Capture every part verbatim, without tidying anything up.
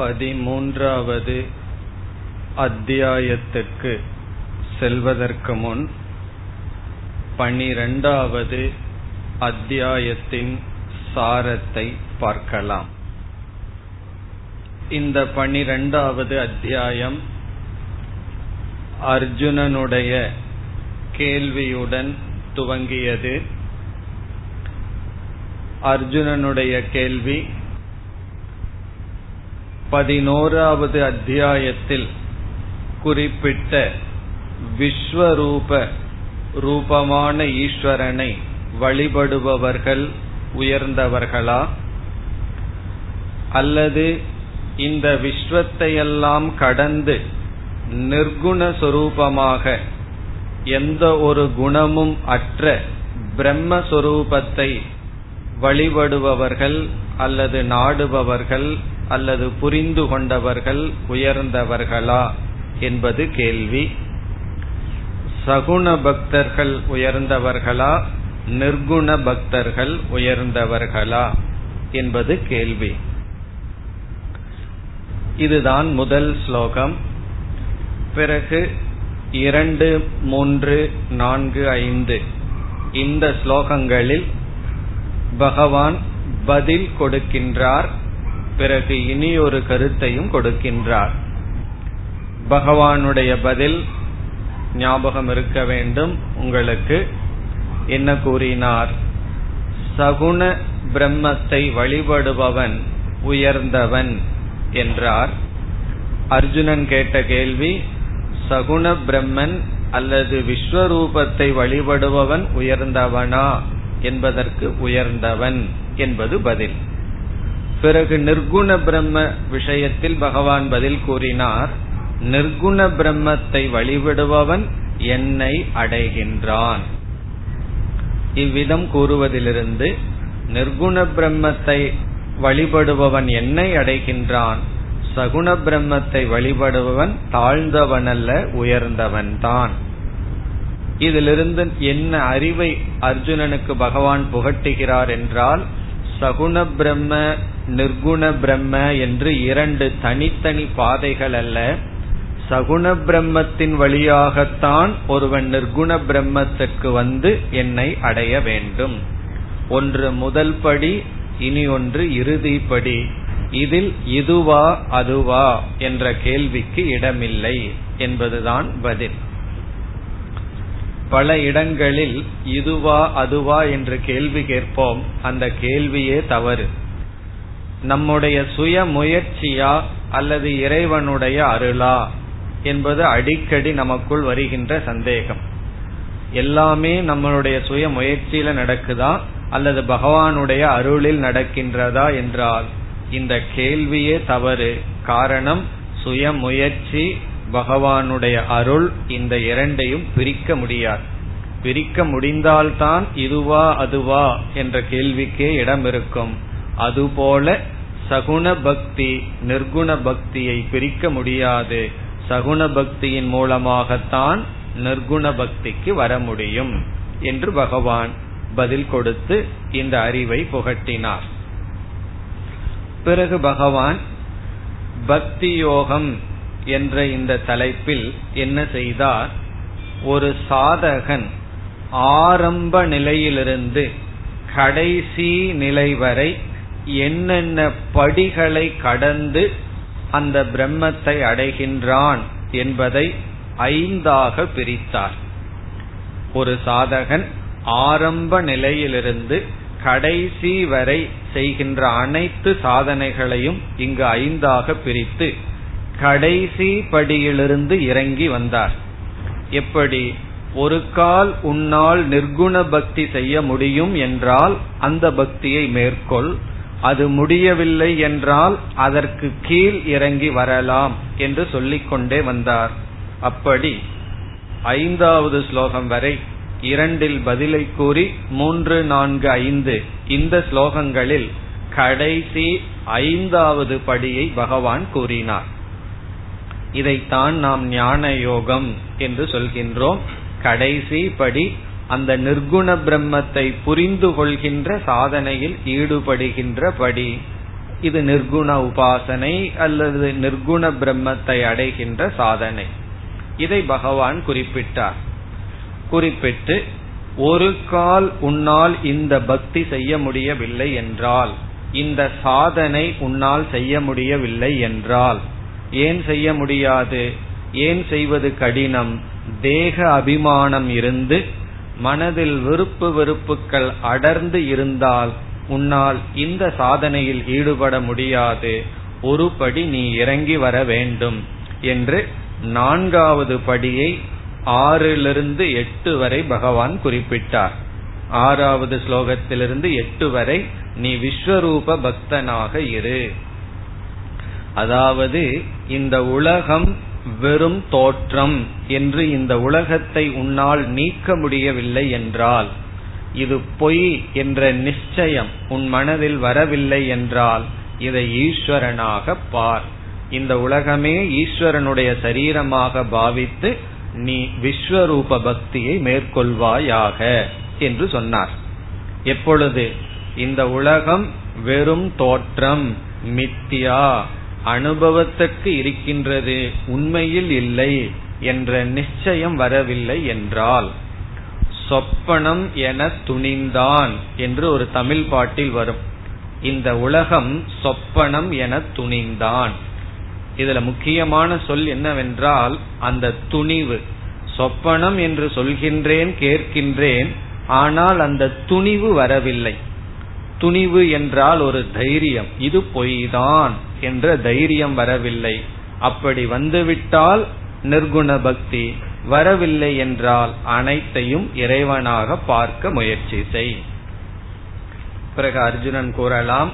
பதிமூன்றாவது அத்தியாயத்துக்கு செல்வதற்கு முன் பனிரெண்டாவது அத்தியாயத்தின் சாரத்தை பார்க்கலாம். இந்த பனிரெண்டாவது அத்தியாயம் அர்ஜுனனுடைய கேள்வியுடன் துவங்கியது. அர்ஜுனனுடைய கேள்வி பதினோராவது அத்தியாயத்தில் குறிப்பிட்ட விஸ்வரூப ரூபமான ஈஸ்வரனை வழிபடுபவர்கள் உயர்ந்தவர்களா, அல்லது இந்த விஸ்வத்தையெல்லாம் கடந்து நிர்குணஸ்வரூபமாக எந்த ஒரு குணமும் அற்ற பிரம்மஸ்வரூபத்தை வழிபடுபவர்கள் அல்லது நாடுபவர்கள் அல்லது புரிந்து கொண்டவர்கள் உயர்ந்தவர்களா என்பது கேள்வி. சகுண பக்தர்கள் உயர்ந்தவர்களா, நிர்குண பக்தர்கள் உயர்ந்தவர்களா என்பது கேள்வி. இதுதான் முதல் ஸ்லோகம். பிறகு இரண்டு, மூன்று, நான்கு, ஐந்து இந்த ஸ்லோகங்களில் பகவான் பதில் கொடுக்கின்றார். பிறகு இனி ஒரு கருத்தையும் கொடுக்கின்றார். பகவானுடைய பதில் ஞாபகம் இருக்க வேண்டும் உங்களுக்கு. என்ன கூறினார்? சகுண பிரம்மத்தை வழிபடுபவன் உயர்ந்தவன் என்றார். அர்ஜுனன் கேட்ட கேள்வி, சகுண பிரம்மன் அல்லது விஸ்வரூபத்தை வழிபடுபவன் உயர்ந்தவனா என்பதற்கு உயர்ந்தவன் என்பது பதில். பிறகு நிர்குண பிரம்ம விஷயத்தில் பகவான் பதில் கூறினார், நிர்குண பிரம்மத்தை வழிபடுபவன் என்னை அடைகின்றான். இவ்விதம் கூறுவதிலிருந்து நிர்குண பிரம்மத்தை வழிபடுபவன் என்னை அடைகின்றான், சகுண பிரம்மத்தை வழிபடுபவன் தாழ்ந்தவன் அல்ல, உயர்ந்தவன் தான். இதிலிருந்து என்ன அறிவை அர்ஜுனனுக்கு பகவான் புகட்டுகிறார் என்றால், சகுண பிரம்ம நிர்குண பிரம்ம என்று இரண்டு தனித்தனி பாதைகள் அல்ல. சகுண பிரம்மத்தின் வழியாகத்தான் ஒருவன் நிர்குண பிரம்மத்திற்கு வந்து என்னை அடைய வேண்டும். ஒன்று முதல் படி, இனி ஒன்று இறுதிப்படி. இதில் இதுவா அதுவா என்ற கேள்விக்கு இடமில்லை என்பதுதான் பதில். பல இடங்களில் இதுவா அதுவா என்று கேள்வி கேட்போம். அந்த கேள்வியே தவறு. நம்முடைய சுய முயற்சியா அல்லது இறைவனுடைய அருளா என்பது அடிக்கடி நமக்குள் வருகின்ற சந்தேகம். எல்லாமே நம்மளுடைய சுய முயற்சியில நடக்குதா அல்லது பகவானுடைய அருளில் நடக்கின்றதா என்றால் இந்த கேள்வியே தவறு. காரணம், சுய முயற்சி, பகவானுடைய அருள், இந்த இரண்டையும் பிரிக்க முடியாது. பிரிக்க முடிந்தால்தான் இதுவா அதுவா என்ற கேள்விக்கே இடம் இருக்கும். அதுபோல சகுண பக்தி நிர்குண பக்தியை பிரிக்க முடியாது. சகுண பக்தியின் மூலமாகத்தான் நிர்குண பக்திக்கு வர முடியும் என்று பகவான் பதில் கொடுத்து இந்த அறிவை புகட்டினார். பிறகு பகவான் பக்தி யோகம் என்ற இந்த தலைப்பில் என்ன செய்தார்? ஒரு சாதகன் ஆரம்ப நிலையிலிருந்து கடைசி நிலை வரை என்னென்ன படிகளை கடந்து அந்த பிரம்மத்தை அடைகின்றான் என்பதை ஐந்தாக பிரித்தார். ஒரு சாதகன் ஆரம்ப நிலையிலிருந்து கடைசி வரை செய்கின்ற அனைத்து சாதனைகளையும் இங்கு ஐந்தாக பிரித்து கடைசி படியிலிருந்து இறங்கி வந்தார். எப்படி? ஒரு கால் உன்னால் நிர்குண பக்தி செய்ய முடியும் என்றால் அந்த பக்தியை மேற்கொள், அது முடியவில்லை என்றால் அதற்கு கீழ் இறங்கி வரலாம் என்று சொல்லிக்கொண்டே வந்தார். அப்படி ஐந்தாவது ஸ்லோகம் வரை இரண்டில் பதிலை கூறி மூன்று, நான்கு, ஐந்து இந்த ஸ்லோகங்களில் கடைசி ஐந்தாவது படியை பகவான் கூறினார். இதைத்தான் நாம் ஞான யோகம் என்று சொல்கின்றோம். கடைசி படி, அந்த நிர்குண பிரம்மத்தை புரிந்து கொள்கின்ற சாதனையில் ஈடுபடுகின்ற படி. இது நிர்குண உபாசனை அல்லது நிர்குண பிரம்மத்தை அடைகின்ற சாதனை. இதை பகவான் குறிப்பிட்டார். குறிப்பிட்டு ஒரு கால் உன்னால் இந்த பக்தி செய்ய முடியவில்லை என்றால், இந்த சாதனை உன்னால் செய்ய முடியவில்லை என்றால், ஏன் செய்ய முடியாது, ஏன் செய்வது கடினம், தேக அபிமானம் இருந்து மனதில் விருப்பு வெறுப்புகள் அடர்ந்து இருந்தால் உன்னால் இந்த சாதனையில் ஈடுபட முடியாது, ஒருபடி நீ இறங்கி வர வேண்டும் என்று நான்காவது படியை ஆறிலிருந்து எட்டு வரை பகவான் குறிப்பிட்டார். ஆறாவது ஸ்லோகத்திலிருந்து எட்டு வரை நீ விஸ்வரூப பக்தனாக இரு. அதாவது இந்த உலகம் வெறும் தோற்றம் என்று இந்த உலகத்தை உன்னால் நீக்க முடியவில்லை என்றால், இது பொய் என்ற நிச்சயம் உன் மனதில் வரவில்லை என்றால், இதை ஈஸ்வரனாக பார். இந்த உலகமே ஈஸ்வரனுடைய சரீரமாக பாவித்து நீ விஸ்வரூப பக்தியை மேற்கொள்வாயாக என்று சொன்னார். எப்பொழுது இந்த உலகம் வெறும் தோற்றம், மித்தியா, அனுபவத்துக்கு இருக்கின்றது, உண்மையில் இல்லை என்ற நிச்சயம் வரவில்லை என்றால். சொப்பனம் என துணிந்தான் என்று ஒரு தமிழ் பாட்டில் வரும். இந்த உலகம் சொப்பனம் என துணிந்தான். இதுல முக்கியமான சொல் என்னவென்றால் அந்த துணிவு. சொப்பனம் என்று சொல்கின்றேன், கேட்கின்றேன், ஆனால் அந்த துணிவு வரவில்லை. துணிவு என்றால் ஒரு தைரியம், இது பொய்தான் என்ற தைரியம் வரவில்லை. அப்படி வந்துவிட்டால் நிர்குண பக்தி, வரவில்லை என்றால் அனைத்தையும் இறைவனாக பார்க்க முயற்சி செய். பிறகு அர்ஜுனன் கூறலாம்,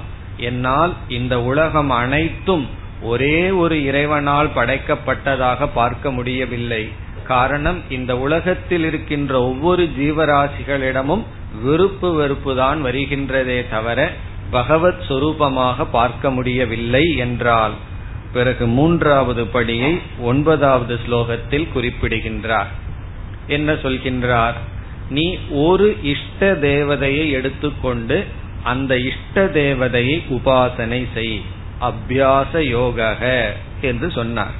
என்னால் இந்த உலகம் அனைத்தும் ஒரே ஒரு இறைவனால் படைக்கப்பட்டதாக பார்க்க முடியவில்லை. காரணம், இந்த உலகத்தில் இருக்கின்ற ஒவ்வொரு ஜீவராசிகளிடமும் விருப்பு வெறுப்பு தான் வருகின்றதே தவிர பகவத் சொரூபமாக பார்க்க முடியவில்லை என்றால், பிறகு மூன்றாவது படியை ஒன்பதாவது ஸ்லோகத்தில் குறிப்பிடுகின்றார். என்ன சொல்கின்றார், நீ ஒரு இஷ்ட தேவதையை எடுத்துக்கொண்டு அந்த இஷ்ட தேவதையை உபாசனை செய், அபியாச யோக என்று சொன்னார்.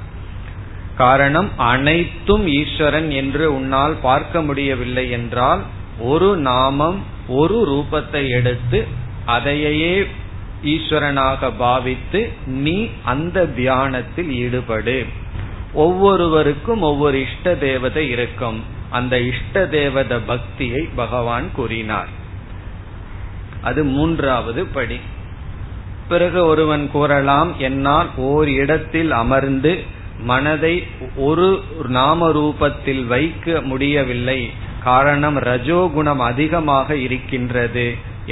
காரணம், அனைத்தும் ஈஸ்வரன் என்று உன்னால் பார்க்க முடியவில்லை என்றால் ஒரு நாமம் ஒரு ரூபத்தை எடுத்து அதையே ஈஸ்வரனாக பாவித்து நீ அந்த தியானத்தில் ஈடுபடு. ஒவ்வொருவருக்கும் ஒவ்வொரு இஷ்ட தேவதை இருக்கும். அந்த இஷ்ட தேவத பக்தியை பகவான் கூறினார். அது மூன்றாவது படி. பிறகு ஒருவன் கூறலாம், என்னால் ஓர் இடத்தில் அமர்ந்து மனதை ஒரு நாம ரூபத்தில் வைக்க முடியவில்லை, காரணம் ரஜோகுணம் அதிகமாக இருக்கின்றது,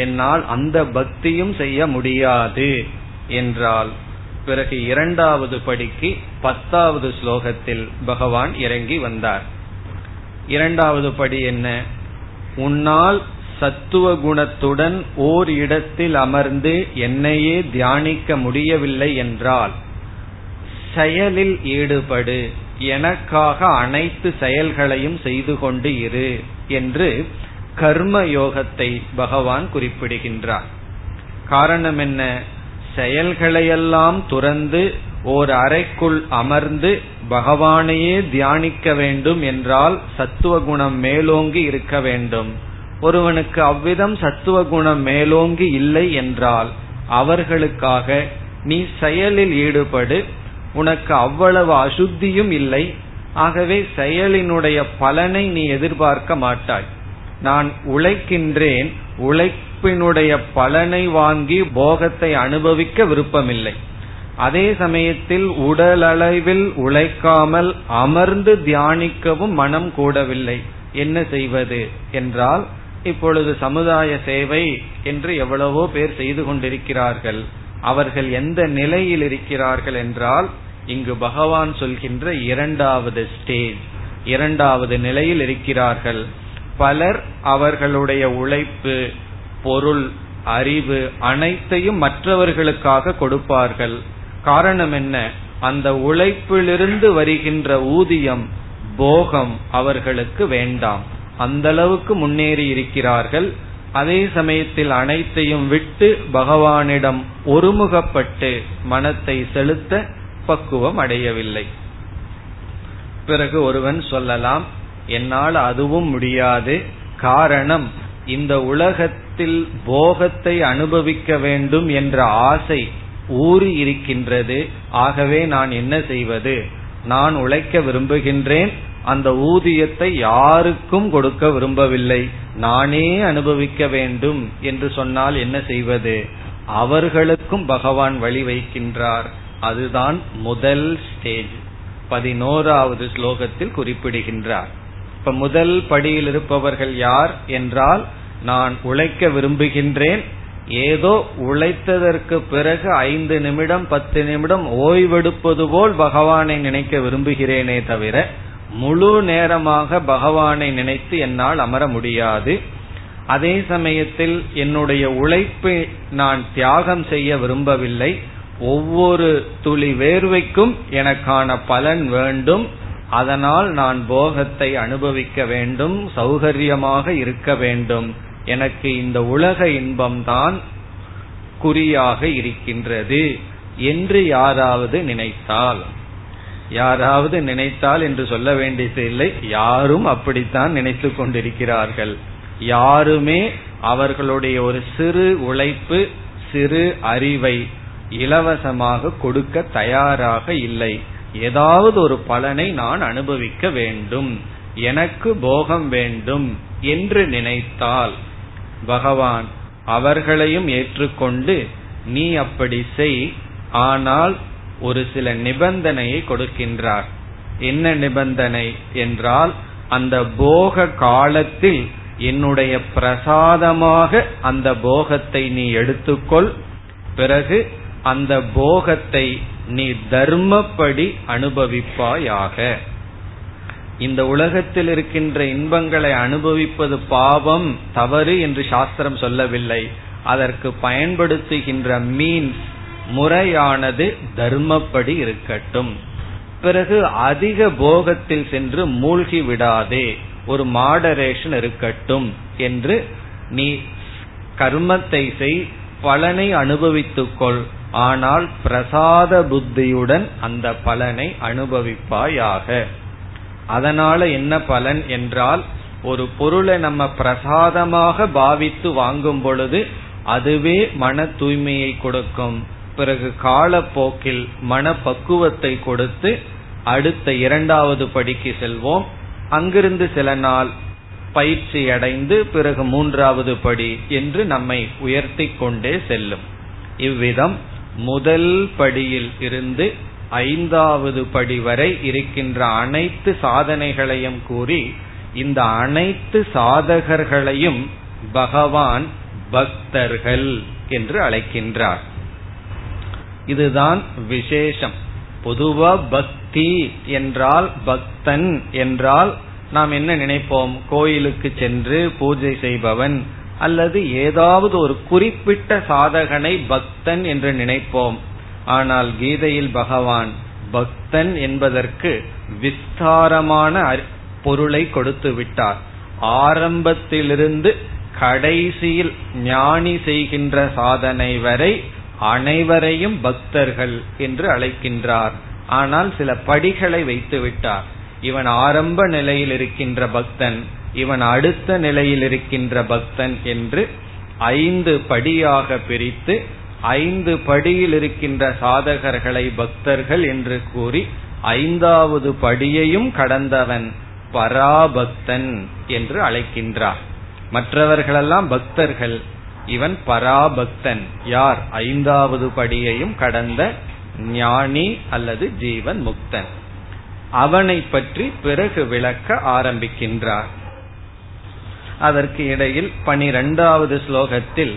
என்னால் அந்த பக்தியும் செய்ய முடியாது என்றால், பிறகு இரண்டாவது படிக்கு பத்தாவது ஸ்லோகத்தில் பகவான் இறங்கி வந்தார். இரண்டாவது படி என்ன, உன்னால் சத்துவ குணத்துடன் ஓர் இடத்தில் அமர்ந்து என்னையே தியானிக்க முடியவில்லை என்றால் செயலில் ஈடுபடு, எனக்காக அனைத்து செயல்களையும் செய்து கொண்டு இரு என்று கர்ம யோகத்தை பகவான் குறிப்பிடுகின்றார். காரணம் என்ன, செயல்களையெல்லாம் துறந்து ஓர் அறைக்குள் அமர்ந்து பகவானையே தியானிக்க வேண்டும் என்றால் சத்துவகுணம் மேலோங்கி இருக்க வேண்டும். ஒருவனுக்கு அவ்விதம் சத்துவகுணம் மேலோங்கி இல்லை என்றால் அவர்களுக்காக நீ செயலில் ஈடுபடு, உனக்கு அவ்வளவு அசுத்தியும் இல்லை, ஆகவே செயலினுடைய பலனை நீ எதிர்பார்க்க மாட்டாய். நான் உழைக்கின்றேன், உழைப்பினுடைய பலனை வாங்கி போகத்தை அனுபவிக்க விருப்பமில்லை. அதே சமயத்தில் உடலளவில் உழைக்காமல் அமர்ந்து தியானிக்கவும் மனம் கூடவில்லை. என்ன செய்வது என்றால், இப்பொழுது சமுதாய சேவை என்று எவ்வளவோ பேர் செய்து கொண்டிருக்கிறார்கள். அவர்கள் எந்த நிலையில் இருக்கிறார்கள் என்றால், இங்கு பகவான் சொல்கின்ற இரண்டாவது ஸ்டேஜ், இரண்டாவது நிலையில் இருக்கிறார்கள். பலர் அவர்களுடைய உழைப்பு, பொருள், அறிவு அனைத்தையும் மற்றவர்களுக்காக கொடுப்பார்கள். காரணம் என்ன, அந்த உழைப்பிலிருந்து வருகின்ற ஊதியம், போகம் அவர்களுக்கு வேண்டாம். அந்த அளவுக்கு முன்னேறி இருக்கிறார்கள். அதே சமயத்தில் அனைத்தையும் விட்டு பகவானிடம் ஒருமுகப்பட்டு மனத்தை செலுத்த பக்குவம் அடையவில்லை. பிறகு ஒருவன் சொல்லலாம், என்னால் அதுவும் முடியாது, காரணம் இந்த உலகத்தில் போகத்தை அனுபவிக்க வேண்டும் என்ற ஆசை ஊறி இருக்கின்றது, ஆகவே நான் என்ன செய்வது, நான் உழைக்க விரும்புகின்றேன், அந்த ஊதியத்தை யாருக்கும் கொடுக்க விரும்பவில்லை, நானே அனுபவிக்க வேண்டும் என்று சொன்னால் என்ன செய்வது, அவர்களுக்கும் பகவான் வழி வைக்கின்றார். அதுதான் முதல் ஸ்டேஜ், பதினோராவது ஸ்லோகத்தில் குறிப்பிடுகின்றார். இப்ப முதல் படியில் இருப்பவர்கள் யார் என்றால், நான் உழைக்க விரும்புகின்றேன், ஏதோ உழைத்ததற்கு பிறகு ஐந்து நிமிடம் பத்து நிமிடம் ஓய்வெடுப்பது போல் பகவானை நினைக்க விரும்புகிறேனே தவிர முழு நேரமாக பகவானை நினைத்து என்னால் அமர முடியாது. அதே சமயத்தில் என்னுடைய உழைப்பை நான் தியாகம் செய்ய விரும்பவில்லை, ஒவ்வொரு துளி வேர்வைக்கும் எனக்கான பலன் வேண்டும், அதனால் நான் போகத்தை அனுபவிக்க வேண்டும், சௌகரியமாக இருக்க வேண்டும், எனக்கு இந்த உலக இன்பம்தான் குறியாக இருக்கின்றது என்று யாராவது நினைத்தால் யாராவது நினைத்தால் என்று சொல்ல வேண்டியது இல்லை, யாரும் அப்படித்தான் நினைத்து கொண்டிருக்கிறார்கள். யாருமே அவர்களுடைய ஒரு சிறு உழைப்பு சிறு அறிவை இலவசமாக கொடுக்க தயாராக இல்லை. ஏதாவது ஒரு பலனை நான் அனுபவிக்க வேண்டும், எனக்கு போகம் வேண்டும் என்று நினைத்தால் பகவான் அவர்களையும் ஏற்றுக்கொண்டு நீ அப்படி செய், ஆனால் ஒரு சில நிபந்தனையை கொடுக்கின்றார். என்ன நிபந்தனை என்றால், அந்த போக காலத்தில் என்னுடைய பிரசாதமாக அந்த போகத்தை நீ எடுத்துக்கொள், பிறகு அந்த போகத்தை நீ தர்மப்படி அனுபவிப்பாயாக. இந்த உலகத்தில் இருக்கின்ற இன்பங்களை அனுபவிப்பது பாவம் தவறு என்று சாஸ்திரம் சொல்லவில்லை, அதற்கு பயன்படுத்துகின்ற மீன்ஸ் முறையானது தர்மப்படி இருக்கட்டும். பிறகு அதிக போகத்தில் சென்று மூழ்கி விடாதே, ஒரு மாடரேஷன் இருக்கட்டும் என்று நீ கர்மத்தை செய், பலனை அனுபவித்துக்கொள், ஆனால் பிரசாத புத்தியுடன் அந்த பலனை அனுபவிப்பாயாக. அதனால என்ன பலன் என்றால், ஒரு பொருளை நம்ம பிரசாதமாக பாவித்து வாங்கும் பொழுது அதுவே மன தூய்மையை கொடுக்கும், பிறகு காலப்போக்கில் மன பக்குவத்தை கொடுத்து அடுத்த இரண்டாவது படிக்கு செல்வோம், அங்கிருந்து சில நாள் பயிற்சி அடைந்து பிறகு மூன்றாவது படி என்று நம்மை உயர்த்தி கொண்டே செல்லும். இவ்விதம் முதல் படியில் இருந்து ஐந்தாவது படி வரை இருக்கின்ற அனைத்து சாதனைகளையும் கூறி, இந்த அனைத்து சாதகர்களையும் பகவான் பக்தர்கள் என்று அழைக்கின்றார். இதுதான் விசேஷம். பொதுவா பக்தி என்றால், பக்தன் என்றால் நாம் என்ன நினைப்போம், கோயிலுக்கு சென்று பூஜை செய்பவன் அல்லது ஏதாவது ஒரு குறிப்பிட்ட சாதகனை பக்தன் என்று நினைப்போம். ஆனால் கீதையில் பகவான் பக்தன் என்பதற்கு விஸ்தாரமான பொருளை கொடுத்து விட்டார். ஆரம்பத்திலிருந்து கடைசியில் ஞானி செய்கின்ற சாதனை வரை அனைவரையும் பக்தர்கள் என்று அழைக்கின்றார். ஆனால் சில படிகளை வைத்து விட்டார். இவன் ஆரம்ப நிலையில் இருக்கின்ற பக்தன், இவன் அடுத்த நிலையில் இருக்கின்ற பக்தன் என்று ஐந்து படியாக பிரித்து, ஐந்து படியில் இருக்கின்ற சாதகர்களை பக்தர்கள் என்று கூறி, ஐந்தாவது படியையும் கடந்தவன் பராபக்தன் என்று அழைக்கின்றார். மற்றவர்களெல்லாம் பக்தர்கள், இவன் பராபக்தன். யார்? ஐந்தாவது படியையும் கடந்த ஞானி அல்லது ஜீவன் முக்தன். அவனை பற்றி பிறகு விளக்க ஆரம்பிக்கின்றார். அதற்கு இடையில் பனிரெண்டாவது ஸ்லோகத்தில்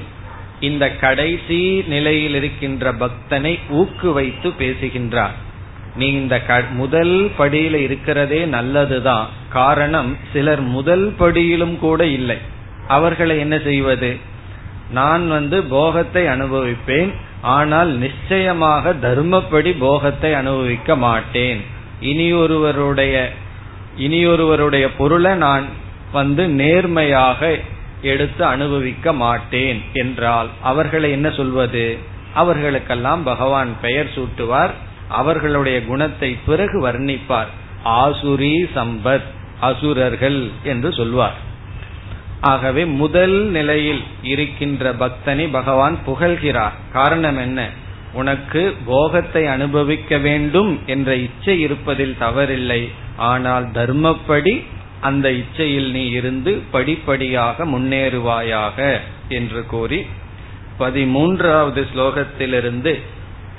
இந்த கடைசி நிலையில் இருக்கின்ற பக்தனை ஊக்குவித்து பேசுகின்றார். நீ இந்த முதல் படியில இருக்கிறதே நல்லதுதான், காரணம் சிலர் முதல் படியிலும் கூட இல்லை, அவர்களை என்ன செய்வது, நான் வந்து போகத்தை அனுபவிப்பேன், ஆனால் நிச்சயமாக தர்மப்படி போகத்தை அனுபவிக்க மாட்டேன், இனியொருவருடைய இனியொருவருடைய பொருளை நான் வந்து நேர்மையாக எடுத்து அனுபவிக்க மாட்டேன் என்றால் அவர்களை என்ன சொல்வது? அவர்களுக்கெல்லாம் பகவான் பெயர் சூட்டுவார், அவர்களுடைய குணத்தை பிறகு வர்ணிப்பார். ஆசுரி சம்பத், அசுரர்கள் என்று சொல்வார். ஆகவே முதல் நிலையில் இருக்கின்ற பக்தனை பகவான் புகழ்கிறார். காரணம் என்ன? உனக்கு போகத்தை அனுபவிக்க வேண்டும் என்ற இச்சை இருப்பதில் தவறில்லை, ஆனால் தர்மப்படி அந்த இச்சையில் நீ இருந்து படிப்படியாக முன்னேறுவாயாக என்று கூறி பதிமூன்றாவது ஸ்லோகத்திலிருந்து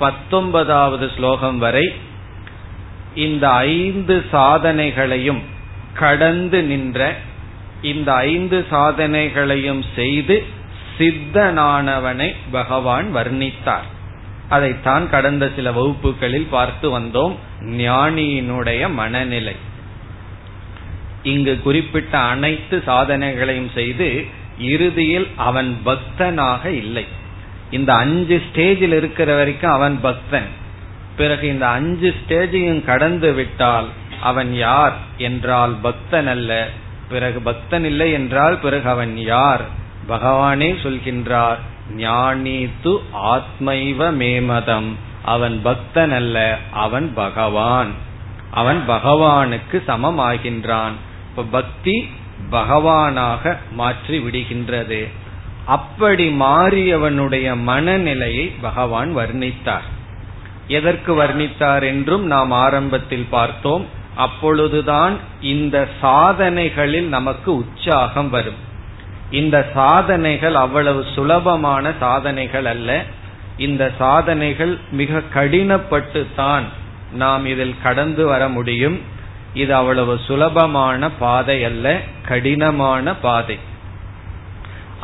பத்தொன்பதாவது ஸ்லோகம் வரை இந்த ஐந்து சாதனைகளையும் கடந்து நின்ற, இந்த ஐந்து சாதனைகளையும் செய்து சித்தனானவனை பகவான் வர்ணித்தார். அதைத்தான் கடந்த சில வகுப்புகளில் பார்த்து வந்தோம், ஞானியினுடைய மனநிலை. இங்கு குறிப்பிட்ட அனைத்து சாதனைகளையும் செய்து இறுதியில் அவன் பக்தனாக இல்லை. இந்த அஞ்சு ஸ்டேஜில் இருக்கிற வரைக்கும் அவன் பக்தன். பிறகு இந்த அஞ்சு ஸ்டேஜையும் கடந்து விட்டால் அவன் யார் என்றால் பக்தன் அல்ல. பிறகு பக்தன் இல்லை என்றால் பிறகு அவன் யார்? பகவானே சொல்கின்றார், ஞானி து ஆத்மைவ மேமதம். அவன் பக்தன் அல்ல, அவன் பகவான். அவன் பகவானுக்கு சமமாகின்றான். இப்ப பக்தி பகவானாக மாற்றி விடுகின்றது. அப்படி மாறியவனுடைய மனநிலையை பகவான் வர்ணித்தார். எதற்கு வர்ணித்தார் என்றும் நாம் ஆரம்பத்தில் பார்த்தோம். அப்பொழுதுதான் இந்த சாதனைகளில் நமக்கு உற்சாகம் வரும். இந்த சாதனைகள் அவ்வளவு சுலபமான சாதனைகள் அல்ல. இந்த சாதனைகள் மிக கடினப்பட்டு தான் நாம் இதில் கடந்து வர முடியும். இது அவ்வளவு சுலபமான பாதை அல்ல, கடினமான பாதை.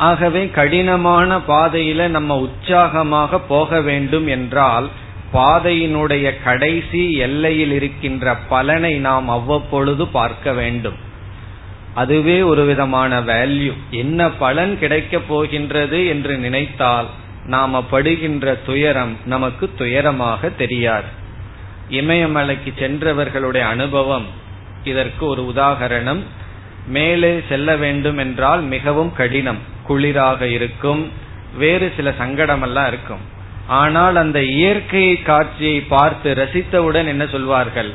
ஆகவே கடினமான பாதையில நம்ம உற்சாகமாக போக வேண்டும் என்றால் பாதையினுடைய கடைசி எல்லையில் இருக்கின்ற பலனை நாம் அவ்வப்பொழுது பார்க்க வேண்டும். அதுவே ஒரு விதமான வேல்யூ. என்ன பலன் கிடைக்கப் போகின்றது என்று நினைத்தால் நாம் படுகின்ற துயரம் நமக்கு துயரமாக தெரியாது. இமயமலைக்கு சென்றவர்களுடைய அனுபவம் இதற்கு ஒரு உதாகரணம். மேலே செல்ல வேண்டும் என்றால் மிகவும் கடினம், குளிராக இருக்கும், வேறு சில சங்கடமெல்லாம் இருக்கும். ஆனால் அந்த இயற்கை காட்சியை பார்த்து ரசித்தவுடன் என்ன சொல்வார்கள்?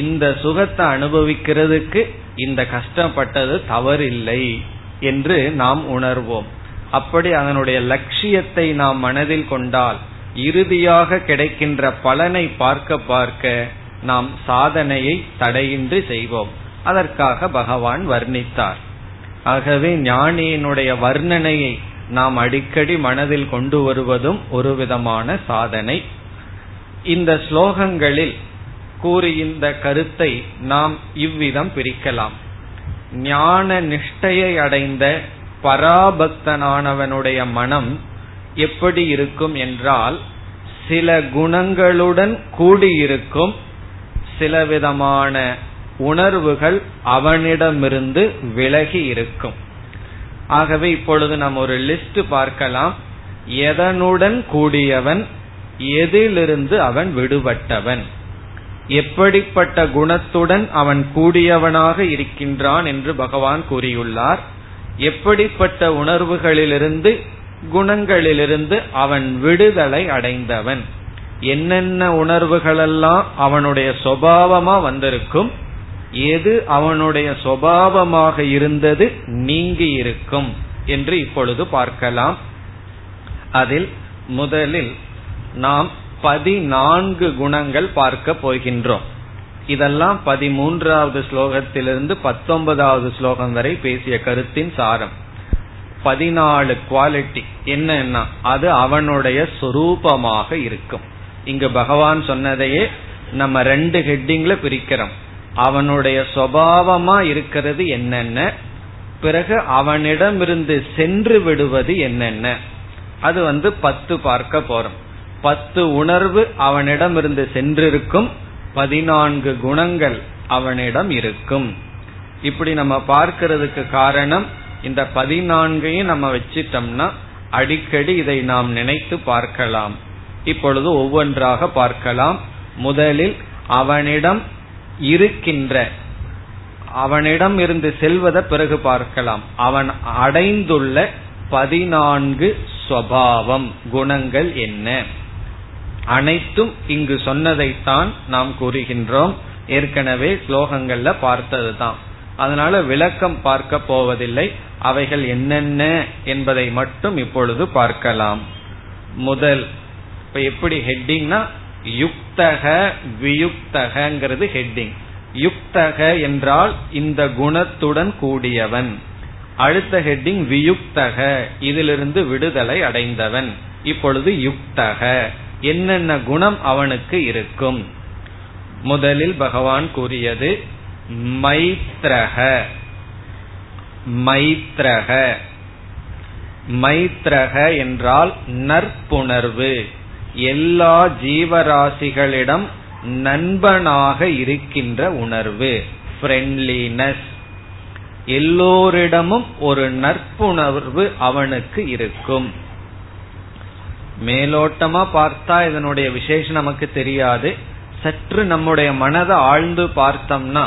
இந்த சுகத்தை அனுபவிக்கிறதுக்கு இந்த கஷ்டப்பட்டது தவறில்லை என்று நாம் உணர்வோம். அப்படி அதனுடைய லட்சியத்தை நாம் மனதில் கொண்டால் இறுதியாக கிடைக்கின்ற பலனை பார்க்க பார்க்க நாம் சாதனையை தடையின்றி செய்வோம். அதற்காக பகவான் வர்ணித்தார். ஆகவே ஞானியினுடைய வர்ணனையை நாம் அடிக்கடி மனதில் கொண்டு வருவதும் ஒரு விதமான சாதனை. இந்த ஸ்லோகங்களில் கூறியிருந்த கருத்தை நாம் இவ்விதம் பிரிக்கலாம். ஞான நிஷ்டையை அடைந்த பராபக்தனானவனுடைய மனம் எப்படி இருக்கும் என்றால் சில குணங்களுடன் கூடியிருக்கும். சில விதமான உணர்வுகள் அவனிடமிருந்து விலகி இருக்கும். ஆகவே இப்பொழுது நாம் ஒரு லிஸ்ட் பார்க்கலாம். எதனுடன் கூடியவன், எதிலிருந்து அவன் விடுபட்டவன், எப்படிப்பட்ட குணத்துடன் அவன் கூடியவனாக இருக்கின்றான் என்று பகவான் கூறியுள்ளார். எப்படிப்பட்ட உணர்வுகளிலிருந்து, குணங்களிலிருந்து அவன் விடுதலை அடைந்தவன், என்னென்ன உணர்வுகளெல்லாம் அவனுடைய சுபாவமா வந்திருக்கும், எது அவனுடைய சுபாவமாக இருந்தது நீங்கி இருக்கும் என்று இப்பொழுது பார்க்கலாம். அதில் முதலில் நாம் பதினான்கு குணங்கள் பார்க்க போகின்றோம். இதெல்லாம் பதிமூன்றாவது ஸ்லோகத்திலிருந்து பத்தொன்பதாவது ஸ்லோகம் வரை பேசிய கருத்தின் சாரம். பதினாலு குவாலிட்டி என்னன்னா அது அவனுடைய சொரூபமாக இருக்கும். இங்கு பகவான் சொன்னதையே நம்ம ரெண்டு ஹெட்டிங்ல பிரிக்கிறோம். அவனுடைய சுபாவமா இருக்கிறது என்னென்ன, பிறகு அவனிடமிருந்து சென்று விடுவது என்னென்ன. அது வந்து பத்து பார்க்க போறோம். பத்து உணர்வு அவனிடமிருந்து சென்றிருக்கும், பதினான்கு குணங்கள் அவனிடம் இருக்கும். இப்படி நம்ம பார்க்கிறதுக்கு காரணம், இந்த பதினான்கையும் நம்ம வச்சிட்டோம்னா அடிக்கடி இதை நாம் நினைத்து பார்க்கலாம். இப்பொழுது ஒவ்வொன்றாக பார்க்கலாம். முதலில் அவனிடம் இருக்கின்ற அவனிடம் இருந்து செல்வதை பிறகு பார்க்கலாம். அவன் அடைந்துள்ள பதினான்கு ஸ்வபாவம் குணங்கள் என்ன, அனைத்தும் இங்கு சொன்னதைத்தான் நாம் கூறுகின்றோம். ஏற்கனவே ஸ்லோகங்கள்ல பார்த்ததுதான், அதனால விளக்கம் பார்க்க போவதில்லை. அவைகள் என்னென்ன என்பதை மட்டும் இப்பொழுது பார்க்கலாம். முதல், இப்ப எப்படி ஹெட்டிங்னா, யுக்தக வியுக்தகங்கிறது ஹெட்டிங். யுக்தக என்றால் இந்த குணத்துடன் கூடியவன். அடுத்த ஹெட்டிங் வியுக்தக, இதிலிருந்து விடுதலை அடைந்தவன். இப்பொழுது யுக்தக என்னென்ன குணம் அவனுக்கு இருக்கும். முதலில் பகவான் கூறியது மைத்ரக. மைத்ரக மைத்ரக என்றால் நற்புணர்வு, எல்லா ஜீவராசிகளிடம் நண்பனாக இருக்கின்ற உணர்வு, ஃப்ரெண்ட்லினஸ். எல்லோரிடமும் ஒரு நற்புணர்வு அவனுக்கு இருக்கும். மேலோட்டமா பார்த்தா இதனுடைய விசேஷம் நமக்கு தெரியாது. சற்று நம்முடைய மனதை ஆழ்ந்து பார்த்தோம்னா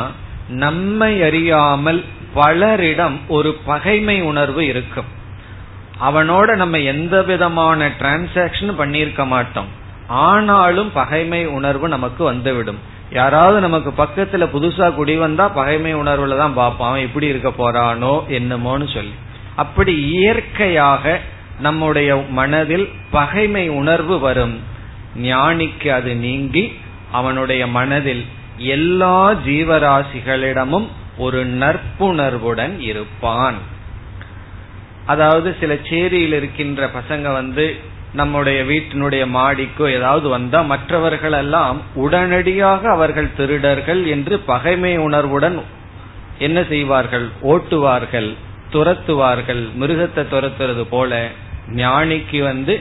நம்மை அறியாமல் பலரிடம் ஒரு பகைமை உணர்வு இருக்கும். அவனோட நம்ம எந்த விதமான டிரான்சாக்சன் பண்ணியிருக்க மாட்டோம், ஆனாலும் பகைமை உணர்வு நமக்கு வந்துவிடும். யாராவது நமக்கு பக்கத்துல புதுசா குடி வந்தா பகைமை உணர்வுல தான் பார்ப்பான், எப்படி இருக்க போறானோ என்னமோன்னு சொல்லி. அப்படி இயற்கையாக நம்முடைய மனதில் பகைமை உணர்வு வரும். ஞானிக்கு அது நீங்கி அவனுடைய மனதில் எல்லா ஜீவராசிகளிடமும் ஒரு நற்புணர்வுடன் இருப்பான். அதாவது சில சேரியில் இருக்கின்ற பசங்க வந்து நம்முடைய வீட்டினுடைய மாடிக்கோ ஏதாவது வந்தா மற்றவர்கள் எல்லாம் உடனடியாக அவர்கள் திருடர்கள் என்று பகைமை உணர்வுடன் என்ன செய்வார்கள், ஓட்டுவார்கள், துரத்துவார்கள், மிருகத்தை துரத்துறது போல. ஞானிக்கு வந்து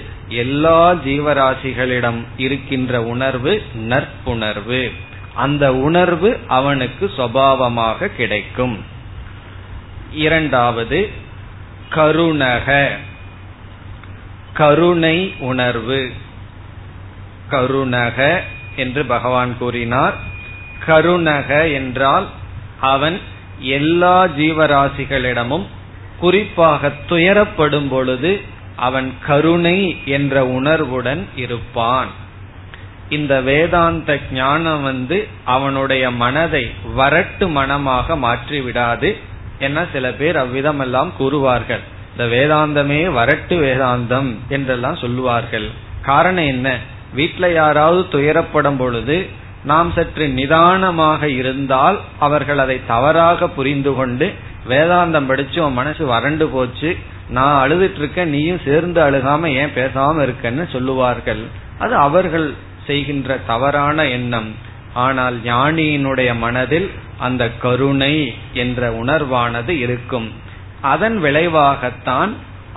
எல்லா ஜீவராசிகளிடம் இருக்கின்ற உணர்வு நற்புணர்வு, அந்த உணர்வு அவனுக்கு சுபாவமாக கிடைக்கும். இரண்டாவது கருணக, கருணை உணர்வு. கருணக என்று பகவான் கூறினார். கருணக என்றால் அவன் எல்லா ஜீவராசிகளிடமும் குறிப்பாக துயரப்படும் பொழுது அவன் கருணை என்ற உணர்வுடன் இருப்பான். இந்த வேதாந்த ஞானம் வந்து அவனுடைய மனதை வரட்டு மனமாக மாற்றி விடாது. என்ன சில பேர் அவ்விதமெல்லாம் கூறுவார்கள், இந்த வேதாந்தமே வரட்டு வேதாந்தம் என்றெல்லாம் சொல்லுவார்கள். காரணம் என்ன, வீட்டுல யாராவது துயரப்படும் பொழுது நாம் சற்று நிதானமாக இருந்தால் அவர்கள் அதை தவறாக புரிந்து கொண்டு வேதாந்தம் படிச்சு உன் மனசு வறண்டு போச்சு, நான் அழுதுட்டு இருக்க நீயும் சேர்ந்து அழுகாம ஏன் பேசாம இருக்கன்னு சொல்லுவார்கள். அது அவர்கள் செய்கின்ற தவறான எண்ணம். ஆனால் ஞானியினுடைய மனதில் அந்த கருணை என்ற உணர்வானது இருக்கும். அதன் விளைவாகத்தான்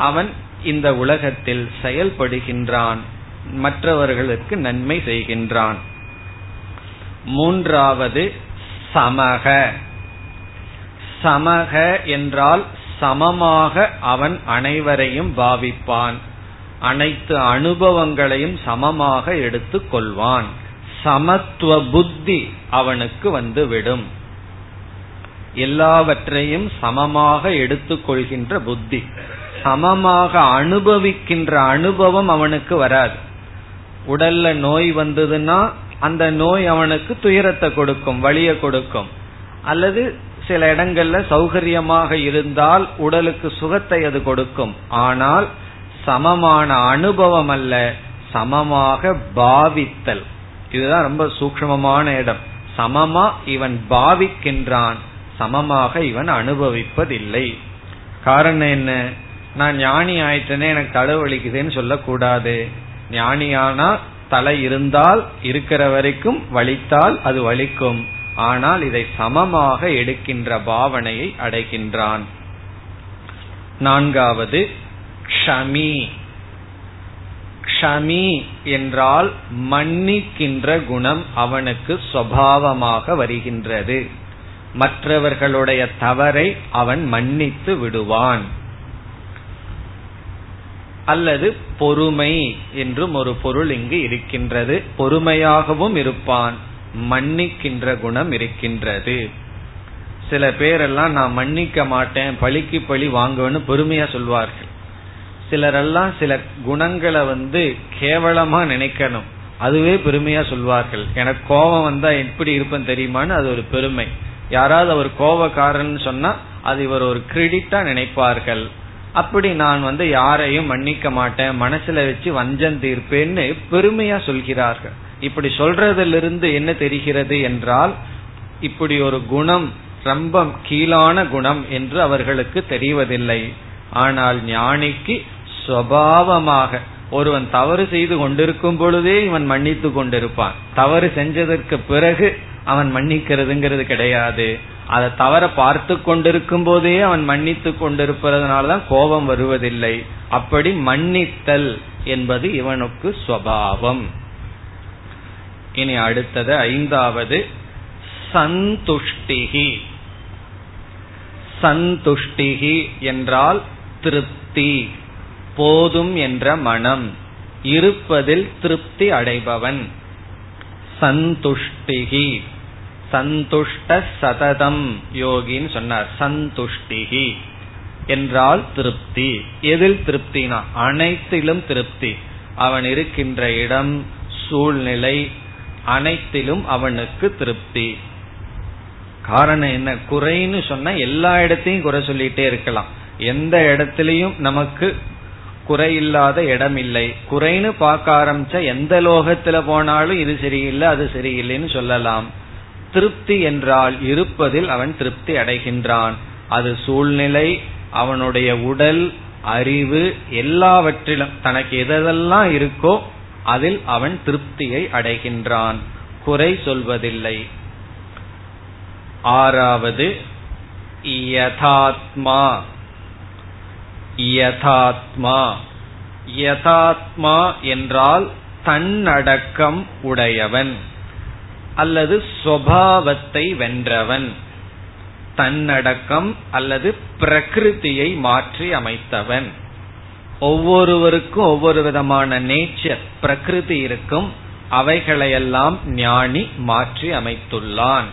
அவன் இந்த உலகத்தில் செயல்படுகின்றான், மற்றவர்களுக்கு நன்மை செய்கின்றான். மூன்றாவது சமக. சமக என்றால் சமமாக அவன் அனைவரையும் பாவிப்பான், அனைத்து அனுபவங்களையும் சமமாக எடுத்து கொள்வான். சமத்துவ புத்தி அவனுக்கு வந்துவிடும், எல்லாவற்றையும் சமமாக எடுத்துக்கொள்கின்ற புத்தி. சமமாக அனுபவிக்கின்ற அனுபவம் அவனுக்கு வராது. உடல்ல நோய் வந்ததுன்னா அந்த நோய் அவனுக்கு துயரத்தை கொடுக்கும், வலிய கொடுக்கும். அல்லது சில இடங்கள்ல சௌகரியமாக இருந்தால் உடலுக்கு சுகத்தை அது கொடுக்கும். ஆனால் சமமான அனுபவம் அல்ல, சமமாக பாவித்தல். இதுதான் ரொம்ப சூக்ஷ்மமான இடம். சமமா இவன் பாவிக்கின்றான், சமமாக இவன் அனுபவிப்பதில்லை. காரணம் என்ன, நான் ஞானி ஆயிட்டேனே எனக்கு தலைவலிக்குதுன்னு சொல்லக்கூடாது. ஞானியானா தலை இருந்தால் இருக்கிற வரைக்கும், வலித்தால் அது வலிக்கும். ஆனால் இதை சமமாக எடுக்கின்ற பாவனையை அடைகின்றான். நான்காவது க்ஷமி. க்ஷமி என்றால் மன்னிக்கின்ற குணம் அவனுக்கு சுபாவமாக வருகின்றது. மற்றவர்களுடைய தவறை அவன் மன்னித்து விடுவான். அல்லது பொறுமை என்றும் ஒரு பொருள் இங்கு இருக்கின்றது. பொறுமையாகவும் இருப்பான், மன்னிக்கின்ற குணம் இருக்கின்றது. சில பேரெல்லாம் நான் மன்னிக்க மாட்டேன், பழிக்கு பழி வாங்குவேன்னு பெருமையா சொல்வார்கள். சிலரெல்லாம் சில குணங்களை வந்து கேவலமா நினைக்கணும், அதுவே பெருமையா சொல்வார்கள். எனக்கு கோபம் வந்தா எப்படி இருப்பேன்னு தெரியுமான்னு அது ஒரு பெருமை. யாராவது அவர் கோபக்காரன்னு சொன்னா அது இவர் ஒரு கிரெடிட்டா நினைப்பார்கள். அப்படி நான் வந்து யாரையும் மன்னிக்க மாட்டேன், மனசுல வச்சு வஞ்சம் தீர்ப்பேன்னு பெருமையா சொல்கிறார்கள். இப்படி சொல்றதிலிருந்து என்ன தெரிகிறது என்றால், இப்படி ஒரு குணம் ரொம்ப கீழான குணம் என்று அவர்களுக்கு தெரிவதில்லை. ஆனால் ஞானிக்கு சுபாவமாக ஒருவன் தவறு செய்து கொண்டிருக்கும் பொழுதே இவன் மன்னித்து கொண்டிருப்பான். தவறு செஞ்சதற்கு பிறகு அவன் மன்னிக்கிறதுங்கிறது கிடையாது. அதை தவற பார்த்து கொண்டிருக்கும் போதே அவன் மன்னித்து கொண்டிருப்பதனால்தான் கோபம் வருவதில்லை. அப்படி மன்னித்தல் என்பது இவனுக்கு சுபாவம். இனி அடுத்தது ஐந்தாவது, சந்துஷ்டிகி. சந்துஷ்டிகி என்றால் திருப்தி, போதும் என்ற மனம், இருப்பதில் திருப்தி அடைபவன். சந்துஷ்டிகி, சந்துஷ்ட சததம் யோகின்னு சொன்னார். சந்துஷ்டிகி என்றால் திருப்தி. எதில் திருப்தினா அனைத்திலும் திருப்தி. அவன் இருக்கின்ற இடம், சூழ்நிலை, அனைத்திலும் அவனுக்கு திருப்தி. காரணம் என்ன, குறைன்னு சொன்னா எல்லா இடத்தையும் குறை சொல்லிட்டே இருக்கலாம். எந்த இடத்திலையும் நமக்கு குறையில்லாத இடம் இல்லை. குறைன்னு பார்க்க ஆரம்பிச்சா எந்த லோகத்துல போனாலும் இது சரியில்லை அது சரியில்லைன்னு சொல்லலாம். திருப்தி என்றால் இருப்பதில் அவன் திருப்தி அடைகின்றான். அது சூழ்நிலை, அவனுடைய உடல், அறிவு, எல்லாவற்றிலும் தனக்கு எதெல்லாம் இருக்கோ அதில் அவன் திருப்தியை அடைகின்றான், குறை சொல்வதில்லை. ஆறாவது யதாத்மா. யதாத்மா, யதாத்மா என்றால் தன்னடக்கம் உடையவன் அல்லது சுபாவத்தை வென்றவன். தன்னடக்கம் அல்லது பிரகிருதியை மாற்றி அமைத்தவன். ஒவ்வொருவருக்கும் ஒவ்வொரு விதமான நேச்சர், பிரகிருதி இருக்கும். அவைகளையெல்லாம் ஞானி மாற்றி அமைத்துள்ளான்.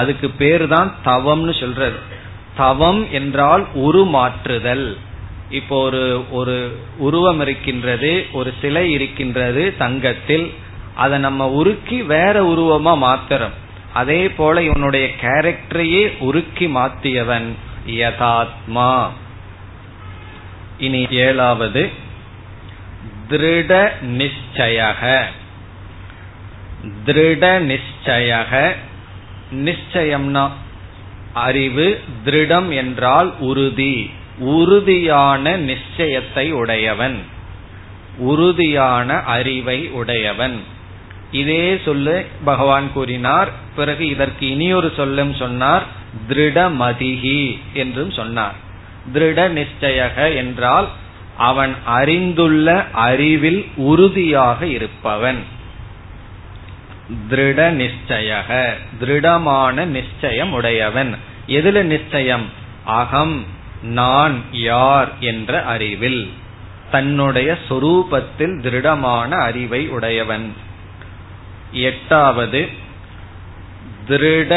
அதுக்கு பேர் தான் தவம்னு சொல்றது. தவம் என்றால் உருமாற்றுதல். இப்போ ஒரு ஒரு உருவம் இருக்கின்றது, ஒரு சிலை இருக்கின்றது தங்கத்தில். அதை நம்ம உருக்கி வேற உருவமா மாத்துறோம். அதே போல இவனுடைய கேரக்டரையே உருக்கி மாத்தியவன் யதாத்மா. இனி ஏழாவது திருட நிச்சயக. திருட நிச்சயக, நிச்சயம்னா அறிவு, திருடம் என்றால் உறுதி, உறுதியான நிச்சயத்தை உடையவன், உறுதியான அறிவை உடையவன். இதே சொல்லு பகவான் கூறினார். பிறகு இதற்கு இனியொரு சொல்லும் சொன்னார், திருடமதிகி என்றும் சொன்னார். திருட நிச்சயக என்றால் அவன் அறிந்துள்ள அறிவில் உறுதியாக இருப்பவன். திருட நிச்சயக, திருடமான நிச்சயம் உடையவன். எதுல நிச்சயம்? அகம், நான் யார் என்ற அறிவில், தன்னுடைய சொரூபத்தில் திருடமான அறிவை உடையவன். எட்டாவது திருட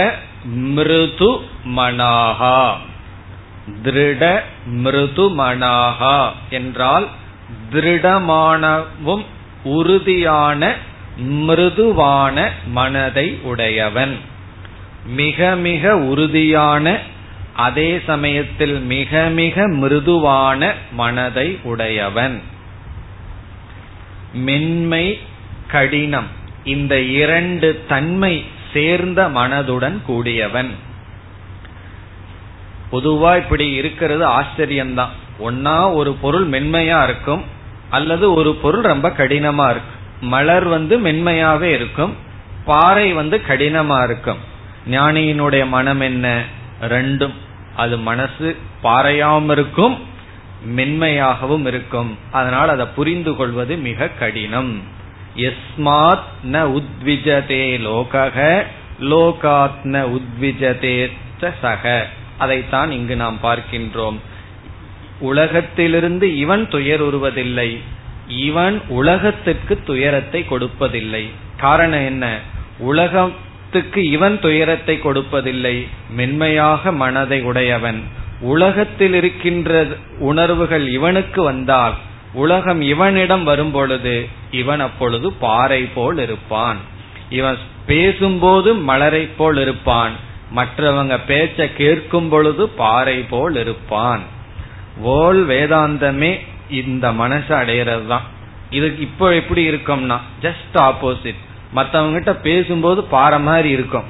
மிருது மனாஹா. திருட மிருது மனாஹா என்றால் திருடமானவும் உறுதியான மிருதுவான மனதை உடையவன். மிக மிக உறுதியான, அதே சமயத்தில் மிக மிக மிருதுவான மனதை உடையவன். மென்மை, கடினம், இந்த இரண்டு தன்மை சேர்ந்த மனதுடன் கூடியவன். பொதுவா இப்படி இருக்கிறது ஆச்சரியம்தான். ஒன்னா ஒரு பொருள் மென்மையா இருக்கும் அல்லது ஒரு பொருள் ரொம்ப கடினமா இருக்கும். மலர் வந்து மென்மையாவே இருக்கும், பாறை வந்து கடினமா இருக்கும். ஞானியினுடைய மனம் என்ன? ரெண்டும். அது மனசு பாறையாகவும் இருக்கும், மென்மையாகவும் இருக்கும். அதனால் அதை புரிந்து கொள்வது மிக கடினம். யஸ்மாத் ந உத்விஜதே லோகக லோகாத் ந உத்விஜதே சக. அதைத்தான் இங்கு நாம் பார்க்கின்றோம். உலகத்திலிருந்து இவன் துயருவதில்லை, இவன் உலகத்திற்கு துயரத்தை கொடுப்பதில்லை. காரணம் என்ன? உலகம் உலகத்துக்கு இவன் துயரத்தை கொடுப்பதில்லை, மென்மையாக மனதை உடையவன். உலகத்தில் இருக்கின்ற உணர்வுகள் இவனுக்கு வந்தால், உலகம் இவனிடம் வரும் பொழுது இவன் அப்பொழுது பாறை போல் இருப்பான். இவன் பேசும்போது மலரை போல் இருப்பான், மற்றவங்க பேச்ச கேட்கும் பொழுது பாறை போல் இருப்பான். வோல் வேதாந்தமே இந்த மனசு அடையிறது தான். இது இப்போ எப்படி இருக்கும்னா ஜஸ்ட் ஆப்போசிட். மற்றவங்கிட்ட பேசும்போது பாறை மாதிரி இருக்கும்.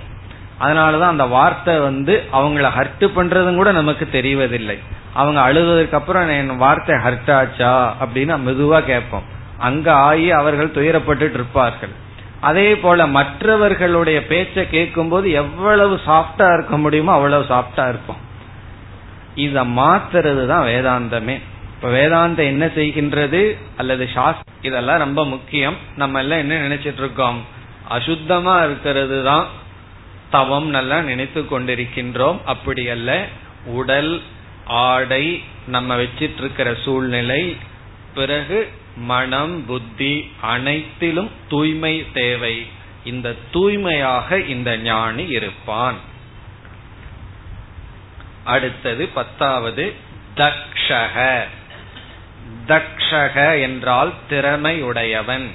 அதனாலதான் அந்த வார்த்தை வந்து அவங்கள ஹர்ட் பண்றதும் கூட நமக்கு தெரியவதில்லை. அவங்க அழுவதற்கு அப்புறம் என் வார்த்தை ஹர்ட் ஆச்சா அப்படின்னு மெதுவா கேட்போம். அங்க ஆகி அவர்கள் துயரப்பட்டு இருப்பார்கள். அதே போல மற்றவர்களுடைய பேச்ச கேட்கும் போது எவ்வளவு சாஃப்டா இருக்க முடியுமோ அவ்வளவு சாஃப்டா இருப்போம். இத மாத்துறது தான் வேதாந்தமே. இப்ப வேதாந்தம் என்ன செய்கின்றது அல்லது சாஸ்திரம், இதெல்லாம் ரொம்ப முக்கியம். நம்ம எல்லாம் என்ன நினைச்சிட்டு இருக்கோம், அசுத்தமா இருக்கிறது தான் தவம் நல்லா நினைத்து கொண்டிருக்கின்றோம். அப்படி அல்ல. உடல், ஆடை, நம்ம வச்சிட்டு இருக்கிற சூழ்நிலை, பிறகு மனம், புத்தி அனைத்திலும் தூய்மை தேவை. இந்த தூய்மையாக இந்த ஞானி இருப்பான். அடுத்தது பத்தாவது, தக்ஷக. தக்ஷக என்றால் திறமையுடையவன்.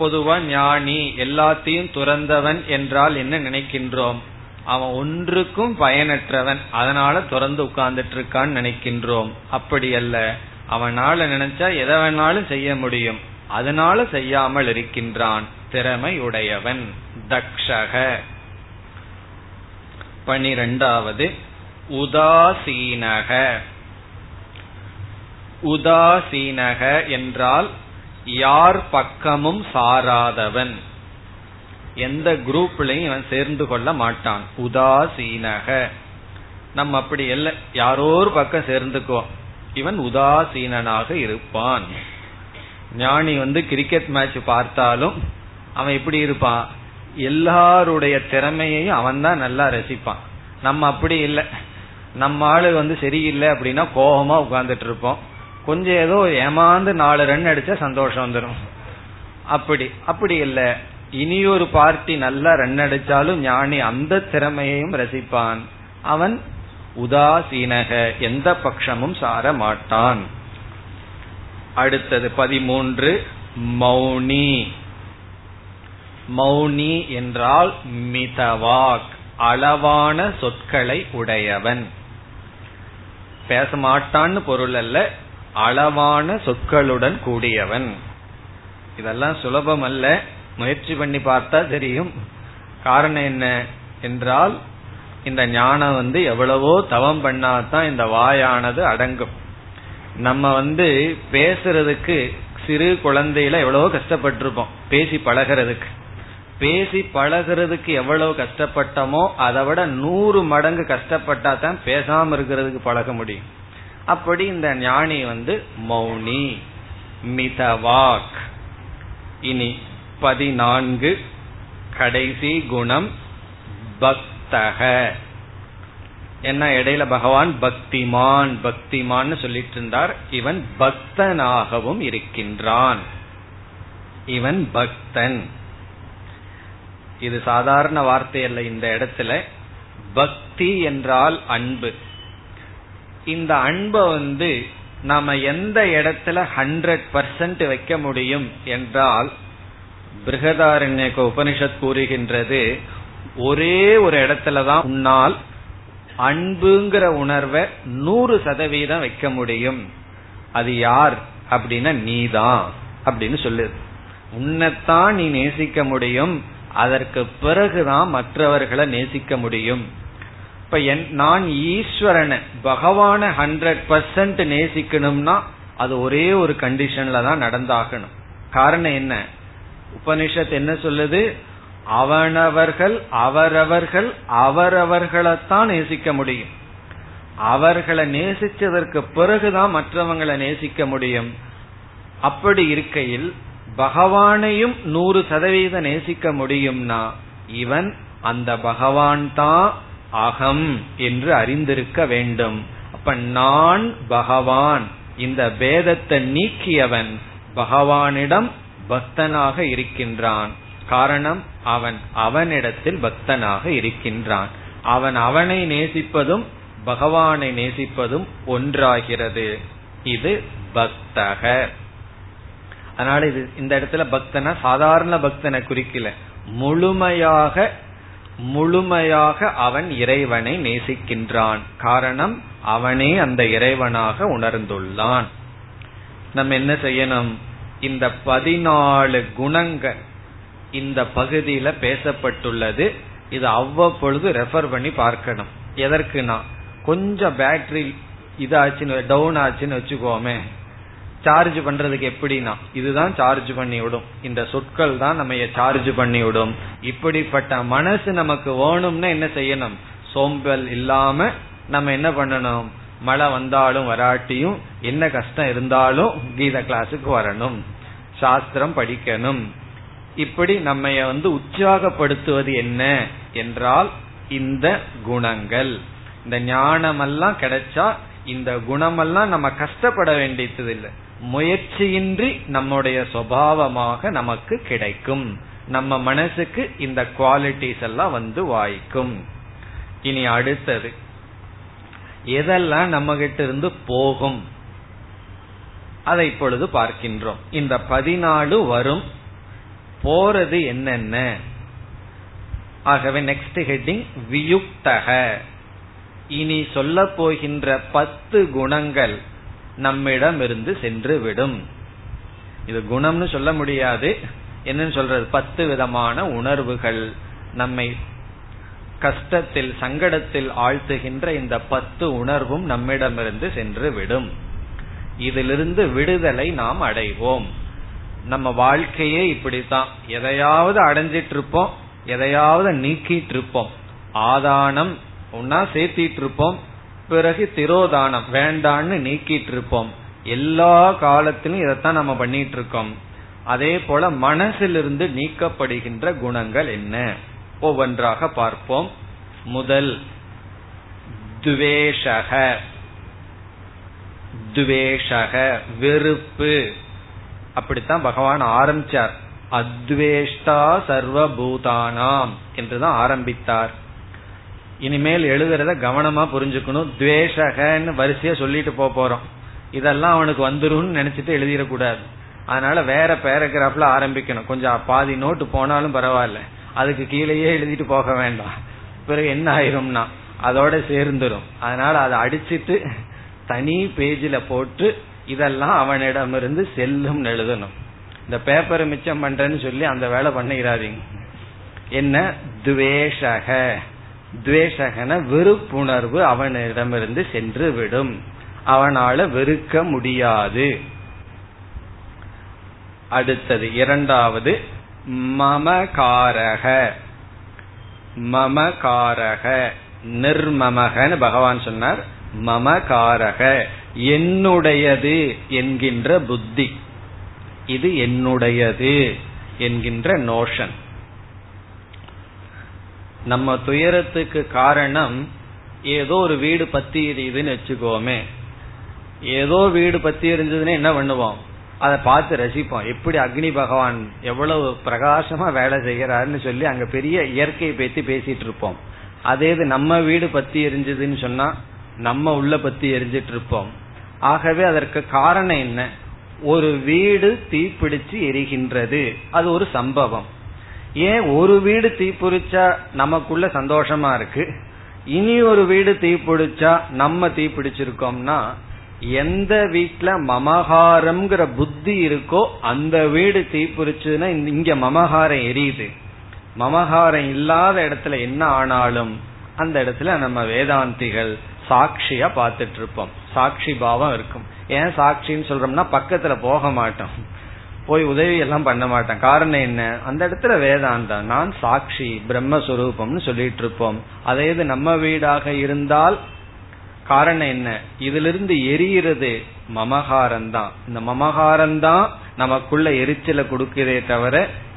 பொதுவா ஞானி எல்லாத்தையும் துறந்தவன் என்றால் என்ன நினைக்கின்றோம், அவன் ஒன்றுக்கும் பயனற்றவன், அதனால துறந்து உட்கார்ந்துட்டு இருக்கான்னு நினைக்கின்றோம். அப்படி அல்ல. அவனால நினைச்சா எதை வேணாலும் செய்ய முடியும், அதனால செய்யாமல் இருக்கின்றான். திறமை உடையவன் தக்ஷக. பனிரெண்டாவது, உதாசீனக. உதாசீனக என்றால் யார் பக்கமும் சாராதவன், எந்த குரூப்லயும் இவன் சேர்ந்து கொள்ள மாட்டான். உதாசீனக. நம்ம அப்படி இல்லை, யாரோரு பக்கம் சேர்ந்துக்குவோம். இவன் உதாசீனாக இருப்பான். ஞானி வந்து கிரிக்கெட் மேட்ச் பார்த்தாலும் அவன் எப்படி இருப்பான், எல்லாருடைய திறமையையும் அவன் தான் நல்லா ரசிப்பான். நம்ம அப்படி இல்லை. நம்ம ஆளு வந்து சரியில்லை அப்படின்னா கோபமா உட்கார்ந்துட்டு இருப்போம். கொஞ்சம் ஏதோ ஏமாந்து நாலு ரன் அடிச்சா சந்தோஷம் வந்துடும். அப்படி அப்படி இல்லை. இனியொரு பார்ட்டி நல்லா ரன் அடிச்சாலும் ஞானி அந்த திறமையையும் ரசிப்பான். அவன் உதாசீனக, எந்த பட்சமும் சார மாட்டான். அடுத்தது பதிமூன்று, மௌனி. மௌனி என்றால் மிதவாக், அளவான சொற்களை உடையவன். பேச மாட்டான்னு பொருள் அல்ல, அளவான சொற்களுடன் கூடியவன். இதெல்லாம் சுலபம் அல்ல, முயற்சி பண்ணி பார்த்தா தெரியும். காரணம் என்ன என்றால், இந்த ஞானம் வந்து எவ்வளவோ தவம் பண்ணாதான் இந்த வாயானது அடங்கும். நம்ம வந்து பேசுறதுக்கு சிறு குழந்தையில எவ்வளவோ கஷ்டப்பட்டிருப்போம். பேசி பழகிறதுக்கு பேசி பழகிறதுக்கு எவ்வளவு கஷ்டப்பட்டோமோ அதை விட நூறு மடங்கு கஷ்டப்பட்டா தான் பேசாம இருக்கிறதுக்கு பழக முடியும். அப்படி இந்த ஞானி வந்து மௌனி, மிதவாக். இனி பதினான்கு, கடைசி குணம் பக்தக. என்ன இடையில பகவான் பக்திமான் பக்திமான்னு சொல்லிட்டு இருந்தார். இவன் பக்தனாகவும் இருக்கின்றான். இவன் பக்தன். இது சாதாரண வார்த்தை அல்ல. இந்த இடத்துல பக்தி என்றால் அன்பு. இந்த அன்பை வந்து நாம எந்த இடத்துல ஹண்ட்ரட் பர்சன்ட் வைக்க முடியும் என்றால், பிருஹதாரண்யக உபனிஷத் கூறுகின்றது, ஒரே ஒரு இடத்துலதான் உன்னால் அன்புங்கிற உணர்வை நூறு சதவீதம் வைக்க முடியும். அது யார் அப்படின்னா நீதான் அப்படின்னு சொல்லுது. உன்னைத்தான் நீ நேசிக்க முடியும், அதற்கு பிறகுதான் மற்றவர்களை நேசிக்க முடியும். இப்ப என் நான் ஈஸ்வரனை பகவான ஹண்ட்ரட் பர்சன்ட் நேசிக்கணும்னா அது ஒரே ஒரு கண்டிஷன்ல தான் நடந்தாகணும். காரணம் என்ன, உபனிஷத் என்ன சொல்லுது, அவனவர்கள் அவரவர்கள் அவரவர்களைத்தான் நேசிக்க முடியும். அவர்களை நேசிச்சதற்கு பிறகுதான் மற்றவங்களை நேசிக்க முடியும். அப்படி இருக்கையில் பகவானையும் நூறு சதவீத நேசிக்க முடியும்னா இவன் அந்த பகவான் தான் அகம் என்று அறிந்திருக்க வேண்டும். அப்ப நான் பகவான், இந்த பேதத்தை நீக்கியவன் பகவானிடம் பக்தனாக இருக்கின்றான். காரணம் அவன் அவனிடத்தில் பக்தனாக இருக்கின்றான். அவன் அவனை நேசிப்பதும் பகவானை நேசிப்பதும் ஒன்றாகிறது. இது பக்தக. அதனால இது இந்த இடத்துல பக்தனா சாதாரண பக்தனை குறிக்கல, முழுமையாக முழுமையாக அவன் இறைவனை நேசிக்கின்றான். காரணம் அவனே அந்த இறைவனாக உணர்ந்துள்ளான். நம்ம என்ன செய்யணும்? இந்த பதினாலு குணங்கள் இந்த பகுதியில பேசப்பட்டுள்ளது. இது அவ்வப்பொழுது ரெஃபர் பண்ணி பார்க்கணும். எதற்குனா கொஞ்சம் பேட்டரி இதாச்சுன்னு டவுன் ஆச்சுன்னு வச்சுக்கோமே, சார்ஜ் பண்றதுக்கு எப்படின்னா இதுதான் சார்ஜ் பண்ணி விடும், இந்த சொற்கள் தான் நம்ம சார்ஜ் பண்ணி விடும். இப்படிப்பட்ட மனசு நமக்கு வேணும்னா என்ன செய்யணும்? சோம்பல் இல்லாம நம்ம என்ன பண்ணணும்? மழை வந்தாலும் வராட்டியும் என்ன கஷ்டம் இருந்தாலும் கீதா கிளாஸுக்கு வரணும், சாஸ்திரம் படிக்கணும். இப்படி நம்ம வந்து உற்சாகப்படுத்துவது என்ன என்றால் இந்த குணங்கள். இந்த ஞானமெல்லாம் கிடைச்சா இந்த குணமெல்லாம் நம்ம கஷ்டப்பட வேண்டியது இல்லை, முயற்சியின்றி நம்முடைய சுபாவமாக நமக்கு கிடைக்கும். நம்ம மனசுக்கு இந்த குவாலிட்டிஸ் எல்லாம் வந்து வாய்க்கும். இனி அடுத்தது எதெல்லாம் நம்ம கிட்ட இருந்து போகும் அதை இப்பொழுது பார்க்கின்றோம். இந்த பதினாலு வரும், போறது என்னென்ன? ஆகவே நெக்ஸ்ட் ஹெட்டிங் வியுக்தக. இனி சொல்ல போகின்ற பத்து குணங்கள் நம்மிடம் இருந்து சென்று விடும். இது குணம்னு சொல்ல முடியாது, என்னன்னு சொல்றது? பத்து விதமான உணர்வுகள் நம்மை கஷ்டத்தில் சங்கடத்தில் ஆழ்த்துகின்ற இந்த பத்து உணர்வும் நம்மிடமிருந்து சென்று விடும். இதிலிருந்து விடுதலை நாம் அடைவோம். நம்ம வாழ்க்கையே இப்படித்தான், எதையாவது அடைஞ்சிட்டு இருப்போம், எதையாவது நீக்கிட்டு இருப்போம். ஆதானம் ஒன்னா சேர்த்திட்டு இருப்போம், பிறகு திரோதானம் வேண்டான்னு நீக்கிட்டு இருப்போம். எல்லா காலத்திலும் இதைத்தான் நம்ம பண்ணிட்டு இருக்கோம். அதே போல மனசிலிருந்து நீக்கப்படுகின்ற குணங்கள் என்ன ஒவ்வொன்றாக பார்ப்போம். முதல் துவேஷக. துவேஷக வெறுப்பு, அப்படித்தான் பகவான் ஆரம்பிச்சார். அத்வேஷ்டா சர்வபூதானாம் என்றுதான் ஆரம்பித்தார். இனிமேல் எழுதுறத கவனமா புரிஞ்சுக்கணும். துவேஷகன்னு வரிசையா சொல்லிட்டு போக போறோம். இதெல்லாம் அவனுக்கு வந்துரும்னு நினைச்சிட்டு எழுதிடக்கூடாது. அதனால வேற பேராகிராஃப்ல ஆரம்பிக்கணும். கொஞ்சம் பாதி நோட்டு போனாலும் பரவாயில்ல, அதுக்கு கீழேயே எழுதிட்டு போக வேண்டாம். பிறகு என்ன ஆயிரும்னா அதோட சேர்ந்துடும். அதனால அதை அடிச்சிட்டு தனி பேஜில் போட்டு இதெல்லாம் அவனிடமிருந்து செல்லும் எழுதணும். இந்த பேப்பரை மிச்சம் பண்றேன்னு சொல்லி அந்த வேலை பண்ணிடாதீங்க. என்ன துவேஷக? துவேஷகன வெறுப்புணர்வு அவனிடமிருந்து சென்று விடும், அவனால வெறுக்க முடியாது. அடுத்தது இரண்டாவது மமகாரக. மமகாரக நிர்மமகன்னு பகவான் சொன்னார். மமகாரக என்னுடையது என்கின்ற புத்தி, இது என்னுடையது என்கின்ற நோஷன். நம்ம துயரத்துக்கு காரணம் ஏதோ ஒரு வீடு பத்தி எரியுதுன்னு வச்சுக்கோமே, ஏதோ வீடு பத்தி எரிஞ்சதுன்னு என்ன பண்ணுவோம்? அதை பார்த்து ரசிப்போம். எப்படி அக்னி பகவான் எவ்வளவு பிரகாசமா வேலை செய்கிறாருன்னு சொல்லி அங்க பெரிய இயற்கையை பத்தி பேசிட்டு இருப்போம். அதே இது நம்ம வீடு பத்தி எரிஞ்சதுன்னு சொன்னா நம்ம உள்ள பத்தி எரிஞ்சிட்டு இருப்போம். ஆகவே அதற்கு காரணம் என்ன? ஒரு வீடு தீப்பிடிச்சு எரிகின்றது, அது ஒரு சம்பவம். ஏன் ஒரு வீடு தீப்பிடிச்சா நமக்குள்ள சந்தோஷமா இருக்கு, இனி ஒரு வீடு தீப்பிடிச்சா நம்ம தீப்பிடிச்சிருக்கோம்னா, எந்த வீட்டுல மமகாரம்ங்கிற புத்தி இருக்கோ அந்த வீடு தீப்பிடிச்சுன்னா இங்க மமகாரம் எரியுது. மமகாரம் இல்லாத இடத்துல என்ன ஆனாலும் அந்த இடத்துல நம்ம வேதாந்திகள் சாட்சியா பார்த்துட்டு இருப்போம், சாட்சி பாவம் இருக்கும். ஏன் சாட்சின்னு சொல்றோம்னா பக்கத்துல போக மாட்டோம், போய் உதவி எல்லாம் பண்ண மாட்டோம். காரணம் என்ன? அந்த இடத்துல வேதாந்தம், நான் சாட்சி பிரம்மஸ்வரூபம்னு சொல்லிட்டு இருப்போம். அதே இது நம்ம வீடாக இருந்தால் காரணம் என்ன? இதிலிருந்து எரியிறது மமகாரம்தான். இந்த மமகாரம்தான் நமக்குள்ள எரிச்சலை கொடுக்கிறதே தவிர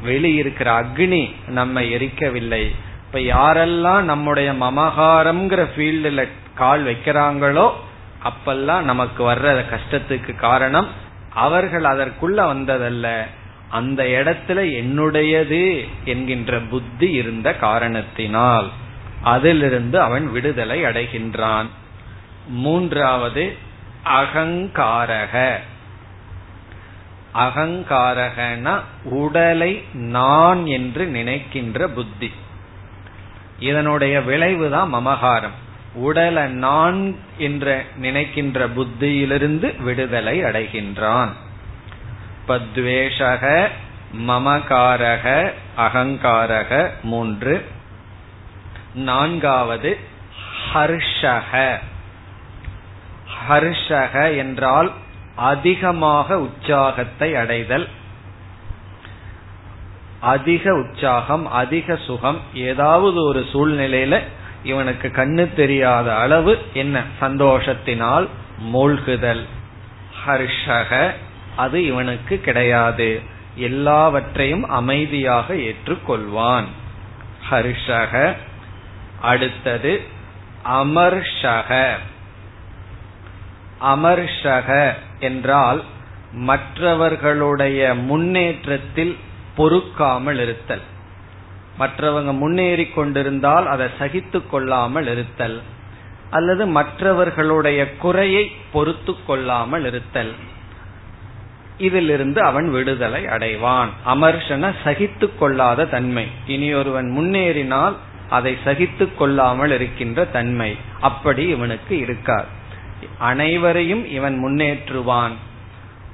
வெளியிருக்கிற அக்னி நம்ம எரிக்கவில்லை. இப்ப யாரெல்லாம் நம்முடைய மமகாரம்ங்கிற ஃபீல்டுல கால் வைக்கிறாங்களோ அப்பெல்லாம் நமக்கு வர்ற கஷ்டத்துக்கு காரணம் அவர்கள் அதற்குள்ள வந்ததல்ல, அந்த இடத்துல என்னுடையது என்கின்ற புத்தி இருந்த காரணத்தினால் அதிலிருந்து அவன் விடுதலை அடைகின்றான். மூன்றாவது அகங்காரக. அகங்காரகனா உடலை நான் என்று நினைக்கின்ற புத்தி. இதனுடைய விளைவுதான் மமகாரம். உடலை நான் என்று நினைக்கின்ற புத்தியிலிருந்து விடுதலை அடைகின்றான். பத்வேஷக, மமகாரக, அகங்காரக, மூன்று. நான்காவது ஹர்ஷக. ஹர்ஷக என்றால் அதிகமாக உற்சாகத்தை அடைதல். அதிக உற்சாகம், அதிக சுகம். ஏதாவது ஒரு சூழ்நிலையில இவனுக்கு கண்ணு தெரியாத அளவு என்ன சந்தோஷத்தினால் மூழ்குதல், ஹர்ஷக. அது இவனுக்கு கிடையாது. எல்லாவற்றையும் அமைதியாக ஏற்றுக்கொள்வான், ஹர்ஷக. அடுத்தது அமர்ஷக. அமர்ஷக என்றால் மற்றவர்களுடைய முன்னேற்றத்தில் பொறுக்காமல் இருத்தல். மற்றவங்க முன்னேறி கொண்டிருந்தால் அதை சகித்து கொள்ளாமல் இருத்தல், அல்லது மற்றவர்களுடைய குறையை பொறுத்து கொள்ளாமல் இருத்தல். இதிலிருந்து அவன் விடுதலை அடைவான். அமர்ஷன சகித்து கொள்ளாத தன்மை. இனி ஒருவன் முன்னேறினால் அதை சகித்து கொள்ளாமல் இருக்கின்ற தன்மை அப்படி இவனுக்கு இருக்கார். அனைவரையும் இவன் முன்னேற்றுவான்.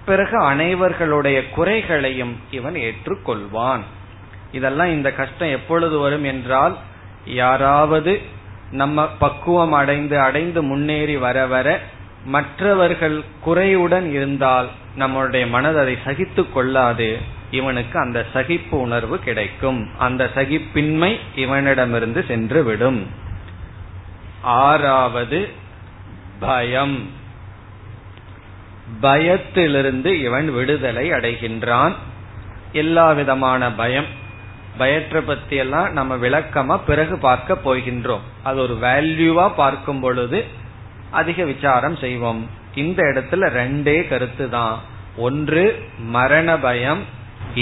பிறகு அனைவர்களுடைய குறைகளையும் இவன் ஏற்றுக்கொள்வான். இதெல்லாம் இந்த கஷ்டம் எப்பொழுது வரும் என்றால், யாராவது நம்ம பக்குவம் அடைந்து அடைந்து முன்னேறி வர வர மற்றவர்கள் குறையுடன் இருந்தால் நம்மளுடைய மனதை அதை சகித்து கொள்ளாது. இவனுக்கு அந்த சகிப்பு உணர்வு கிடைக்கும். அந்த சகிப்பின்மை இவனிடமிருந்து சென்று விடும். ஆறாவது பயம். பயத்திலிருந்து இவன் விடுதலை அடைகின்றான். எல்லா விதமான பயம். பயத்தை பத்தி எல்லாம் நம்ம விளக்கமா பிறகு பார்க்க போகின்றோம். அது ஒரு வேல்யூவா பார்க்கும் பொழுது அதிக விசாரம் செய்வோம். இந்த இடத்துல ரெண்டே கருத்து தான். ஒன்று மரண பயம்,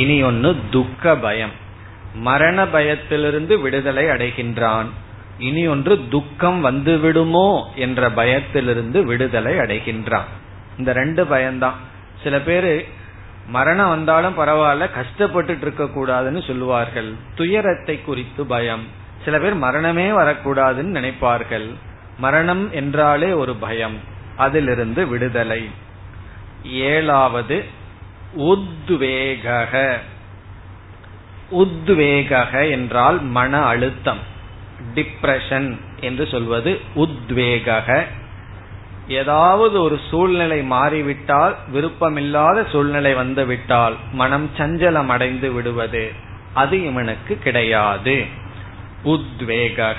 இனி ஒன்னு துக்க பயம். மரண பயத்திலிருந்து விடுதலை அடைகின்றான். இனி ஒன்று துக்கம் வந்துவிடுமோ என்ற பயத்திலிருந்து விடுதலை அடைகின்றான். இந்த ரெண்டு பயம்தான். சில பேரு மரணம் வந்தாலும் பரவாயில்ல, கஷ்டப்பட்டுட்டு இருக்க கூடாதுன்னு சொல்லுவார்கள். துயரத்தை குறித்து பயம். சில பேர் மரணமே வரக்கூடாதுன்னு நினைப்பார்கள். மரணம் என்றாலே ஒரு பயம். அதிலிருந்து விடுதலை. ஏழாவது உத்வேக. உத்வேக என்றால் மன அழுத்தம், டிப்ரெஷன் என்று சொல்வது உத்வேக. ஏதாவது ஒரு சூழ்நிலை மாறிவிட்டால், விருப்பமில்லாத சூழ்நிலை வந்துவிட்டால் மனம் சஞ்சலம் அடைந்து விடுவது, அது இவனுக்கு கிடையாது, உத்வேக.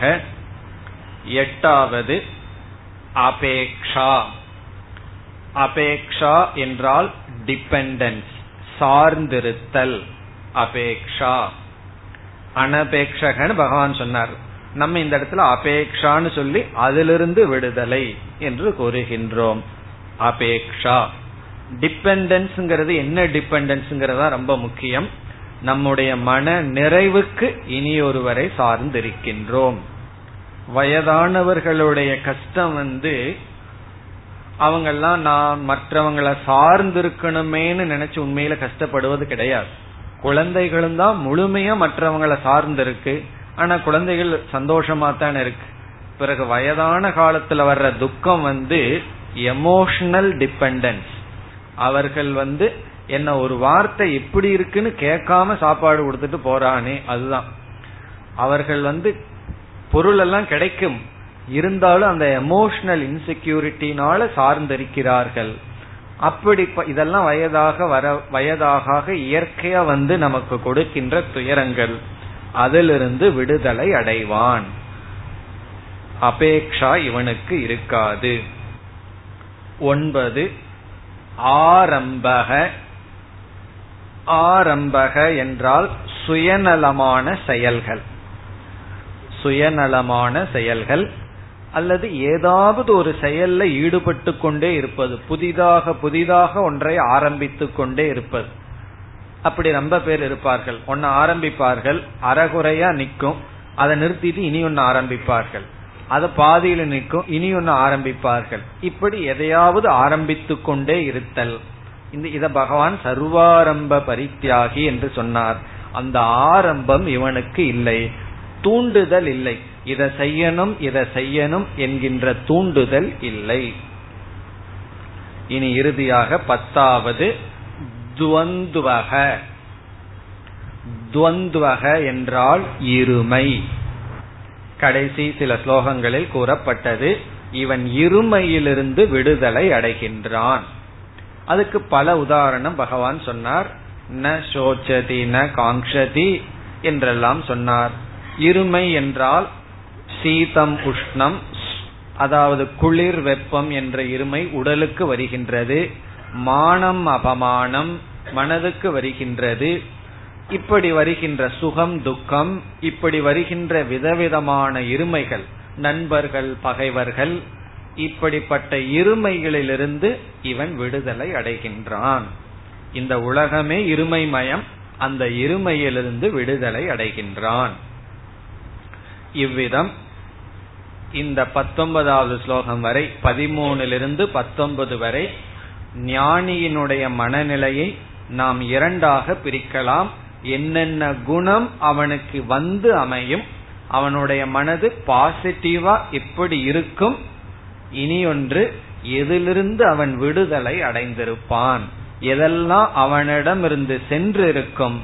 எட்டாவது அபேக்ஷா. அபேக்ஷா என்றால் டிபெண்டன்ஸ், சார்ந்திருத்தல், அபேக்ஷா. அனபேக்ஷகன்னு பகவான் சொன்னார். நம்ம இந்த இடத்துல அபேக்ஷான்னு சொல்லி அதிலிருந்து விடுதலை என்று கூறுகின்றோம். அபேக்ஷா, டிபெண்டன்ஸ்ங்கிறது என்ன? டிபெண்டன்ஸ்ங்கிறதா ரொம்ப முக்கியம். நம்முடைய மன நிறைவுக்கு இனியொருவரை சார்ந்திருக்கின்றோம். வயதானவர்களுடைய கஷ்டம் வந்து அவங்கெல்லாம் நான் மற்றவங்களை சார்ந்திருக்கணுமேன்னு நினைச்சு உண்மையில கஷ்டப்படுவது கிடையாது. குழந்தைகளும் தான் முழுமையா மற்றவங்களை சார்ந்திருக்கு. ஆனா குழந்தைகள் சந்தோஷமா தான் இருக்கு. பிறகு வயதான காலத்துல வர்ற துக்கம் வந்து எமோஷனல் டிபெண்டன்ஸ். அவர்கள் வந்து என்ன ஒரு வார்த்தை எப்படி இருக்குன்னு கேட்காம சாப்பாடு கொடுத்துட்டு போறானே அதுதான். அவர்கள் வந்து பொருள் எல்லாம் கிடைக்கும், இருந்தாலும் அந்த எமோஷனல் இன்செக்யூரிட்டினால சார்ந்திருக்கிறார்கள். அப்படி இதெல்லாம் வயதாக வர வயதாக இயற்கையா வந்து நமக்கு கொடுக்கின்ற துயரங்கள். அதிலிருந்து விடுதலை அடைவான். அபேக்ஷா இவனுக்கு இருக்காது. ஒன்பது ஆரம்பக. ஆரம்பக என்றால் சுயநலமான செயல்கள். சுயநலமான செயல்கள் அல்லது ஏதாவது ஒரு செயல்ல ஈடுபட்டு கொண்டே இருப்பது, புதிதாக புதிதாக ஒன்றை ஆரம்பித்து கொண்டே இருப்பது. அப்படி ரொம்ப பேர் இருப்பார்கள். ஒன்னு ஆரம்பிப்பார்கள், அறகுறையா நிற்கும், அதை நிறுத்திட்டு இனி ஒன்னு ஆரம்பிப்பார்கள், அதை பாதியில நிற்கும், இனி ஒன்னு ஆரம்பிப்பார்கள். இப்படி எதையாவது ஆரம்பித்து கொண்டே இருத்தல். இந்த இத பகவான் சர்வாரம்ப பரித்தியாகி என்று சொன்னார். அந்த ஆரம்பம் இவனுக்கு இல்லை, தூண்டுதல் இல்லை. இதை செய்யணும் இதை செய்யணும் என்கின்ற தூண்டுதல் இல்லை. இனி இறுதியாக பத்தாவது துவந்துவக. துவந்துவக என்றால் இருமை. கடைசி சில ஸ்லோகங்களில் கூறப்பட்டது, இவன் இருமையிலிருந்து விடுதலை அடைகின்றான். அதுக்கு பல உதாரணம் பகவான் சொன்னார். ந சோச்சதி ந காங்க்ஷதி என்றெல்லாம் சொன்னார். இருமை என்றால் சீதம் உஷ்ணம், அதாவது குளிர் வெப்பம் என்ற இருமை உடலுக்கு வருகின்றது. மானம் அபமானம் மனதுக்கு வருகின்றது. இப்படி வருகின்ற சுகம் துக்கம், இப்படி வருகின்ற விதவிதமான இருமைகள், நண்பர்கள் பகைவர்கள், இப்படிப்பட்ட இருமைகளிலிருந்து இவன் விடுதலை அடைகின்றான். இந்த உலகமே இருமைமயம், அந்த இருமையிலிருந்து விடுதலை அடைகின்றான். இவ்விதம் இந்த பத்தொன்பதாவது ஸ்லோகம் வரை, பதிமூணிலிருந்து பத்தொன்பது வரை ஞானியினுடைய மனநிலையை நாம் இரண்டாக பிரிக்கலாம். என்னென்ன குணம் அவனுக்கு வந்து அமையும், அவனுடைய மனது பாசிட்டிவா எப்படி இருக்கும், இனி ஒன்று எதிலிருந்து அவன் விடுதலை அடைந்திருப்பான், எதெல்லாம் அவனிடம் இருந்து சென்றிருக்கும்,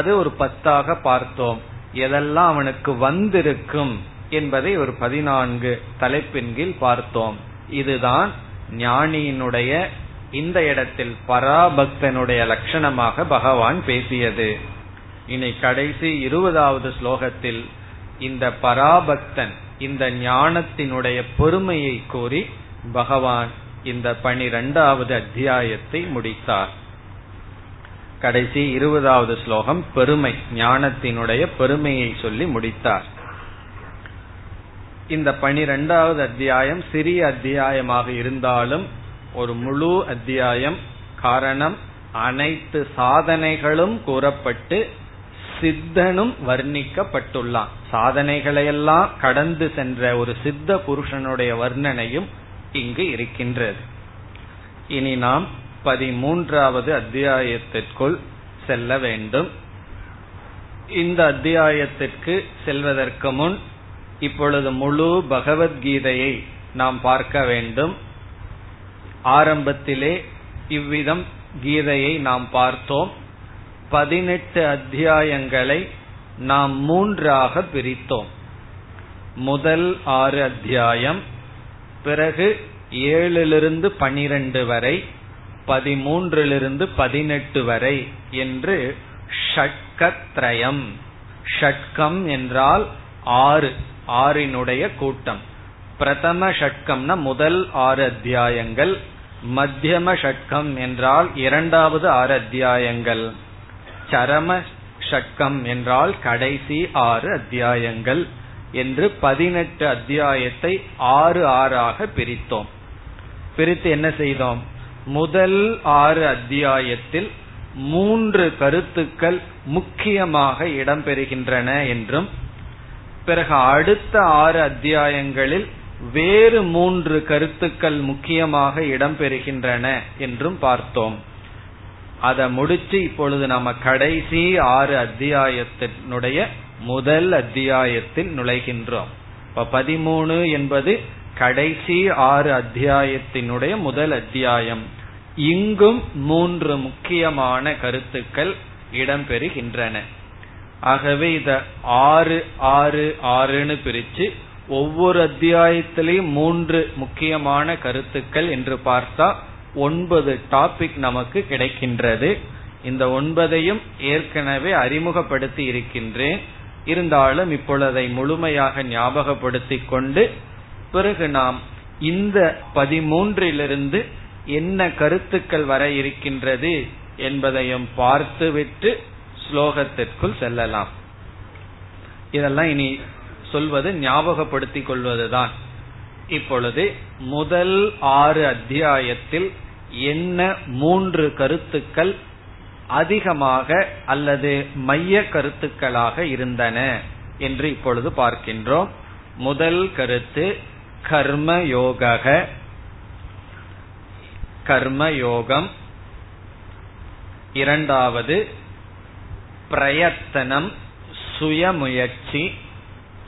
அது ஒரு பத்தாக பார்த்தோம். எதெல்லாம் அவனுக்கு வந்திருக்கும் என்பதை ஒரு பதினான்கு தலைப்பின் கீழ் பார்த்தோம். இதுதான் ஞானியினுடைய இந்த இடத்தில் பராபக்தனுடைய லட்சணமாக பகவான் பேசியது. இனி கடைசி இருபதாவது ஸ்லோகத்தில் இந்த பராபக்தன், இந்த ஞானத்தினுடைய பெருமையை கூறி பகவான் இந்த பனிரெண்டாவது அத்தியாயத்தை முடித்தார். கடைசி இருபதாவது ஸ்லோகம் பெருமை, ஞானத்தினுடைய பெருமையை சொல்லி முடித்தார். இந்த பனிரெண்டாவது அத்தியாயம் சிறிய அத்தியாயமாக இருந்தாலும் ஒரு முழு அத்தியாயம். காரணம், அனைத்து சாதனைகளும் கூறப்பட்டு சித்தனும் வர்ணிக்கப்பட்டுள்ளான். சாதனைகளையெல்லாம் கடந்து சென்ற ஒரு சித்த புருஷனுடைய வர்ணனையும் இங்கு இருக்கின்றது. இனி நாம் பதிமூன்றாவது அத்தியாயத்திற்குள் செல்ல வேண்டும். இந்த அத்தியாயத்திற்கு செல்வதற்கு முன் இப்பொழுது முழு பகவத்கீதையை நாம் பார்க்க வேண்டும். ஆரம்பத்திலே இவ்விதம் கீதையை நாம் பார்த்தோம். பதினெட்டு அத்தியாயங்களை நாம் மூன்றாக பிரித்தோம். முதல் ஆறு அத்தியாயம், பிறகு ஏழிலிருந்து பனிரெண்டு வரை, பதிமூன்றிலிருந்து பதினெட்டு வரை என்று ஷட்கத்ரயம். ஷட்கம் என்றால் ஆறு, ஆறினுடைய கூட்டம். பிரதம ஷட்கம்னா முதல் ஆறு அத்தியாயங்கள், மத்தியம ஷட்கம் என்றால் இரண்டாவது ஆறு அத்தியாயங்கள், சரம ஷட்கம் என்றால் கடைசி ஆறு அத்தியாயங்கள் என்று பதினெட்டு அத்தியாயத்தை ஆறு ஆறாக பிரித்தோம். பிரித்து என்ன செய்தோம்? முதல் ஆறு அத்தியாயத்தில் மூன்று கருத்துக்கள் முக்கியமாக இடம்பெறுகின்றன என்றும், பிறகு அடுத்த ஆறு அத்தியாயங்களில் வேறு மூன்று கருத்துக்கள் முக்கியமாக இடம்பெறுகின்றன என்றும் பார்த்தோம். அதை முடிச்சு இப்பொழுது நாம கடைசி ஆறு அத்தியாயத்தினுடைய முதல் அத்தியாயத்தில் நுழைகின்றோம். இப்ப பதிமூணு என்பது கடைசி ஆறு அத்தியாயத்தினுடைய முதல் அத்தியாயம். இங்கும் மூன்று முக்கியமான கருத்துக்கள் இடம்பெறுகின்றன. ஆகவே இத ஆறு ஆறு ஆறுன்னு பிரிச்சு ஒவ்வொரு அத்தியாயத்திலையும் மூன்று முக்கியமான கருத்துக்கள் என்று பார்த்தா ஒன்பது டாபிக் நமக்கு கிடைக்கின்றது. இந்த ஒன்பதையும் ஏற்கனவே அறிமுகப்படுத்தி இருக்கின்றேன். இருந்தாலும் இப்பொழுதை முழுமையாக ஞாபகப்படுத்திக் கொண்டு பிறகு நாம் இந்த பதிமூன்றிலிருந்து என்ன கருத்துக்கள் வர இருக்கின்றது என்பதையும் பார்த்துவிட்டு ஸ்லோகத்திற்குள் செல்லலாம். இதெல்லாம் இனி சொல்வது ஞாபகப்படுத்திக் கொள்வதுதான். இப்பொழுது முதல் ஆறு அத்தியாயத்தில் என்ன மூன்று கருத்துக்கள் அதிகமாக அல்லது மைய கருத்துக்களாக இருந்தன என்று இப்பொழுது பார்க்கின்றோம். முதல் கருத்து கர்மயோக, கர்மயோகம். இரண்டாவது பிரயத்தனம், சுயமுயற்சி,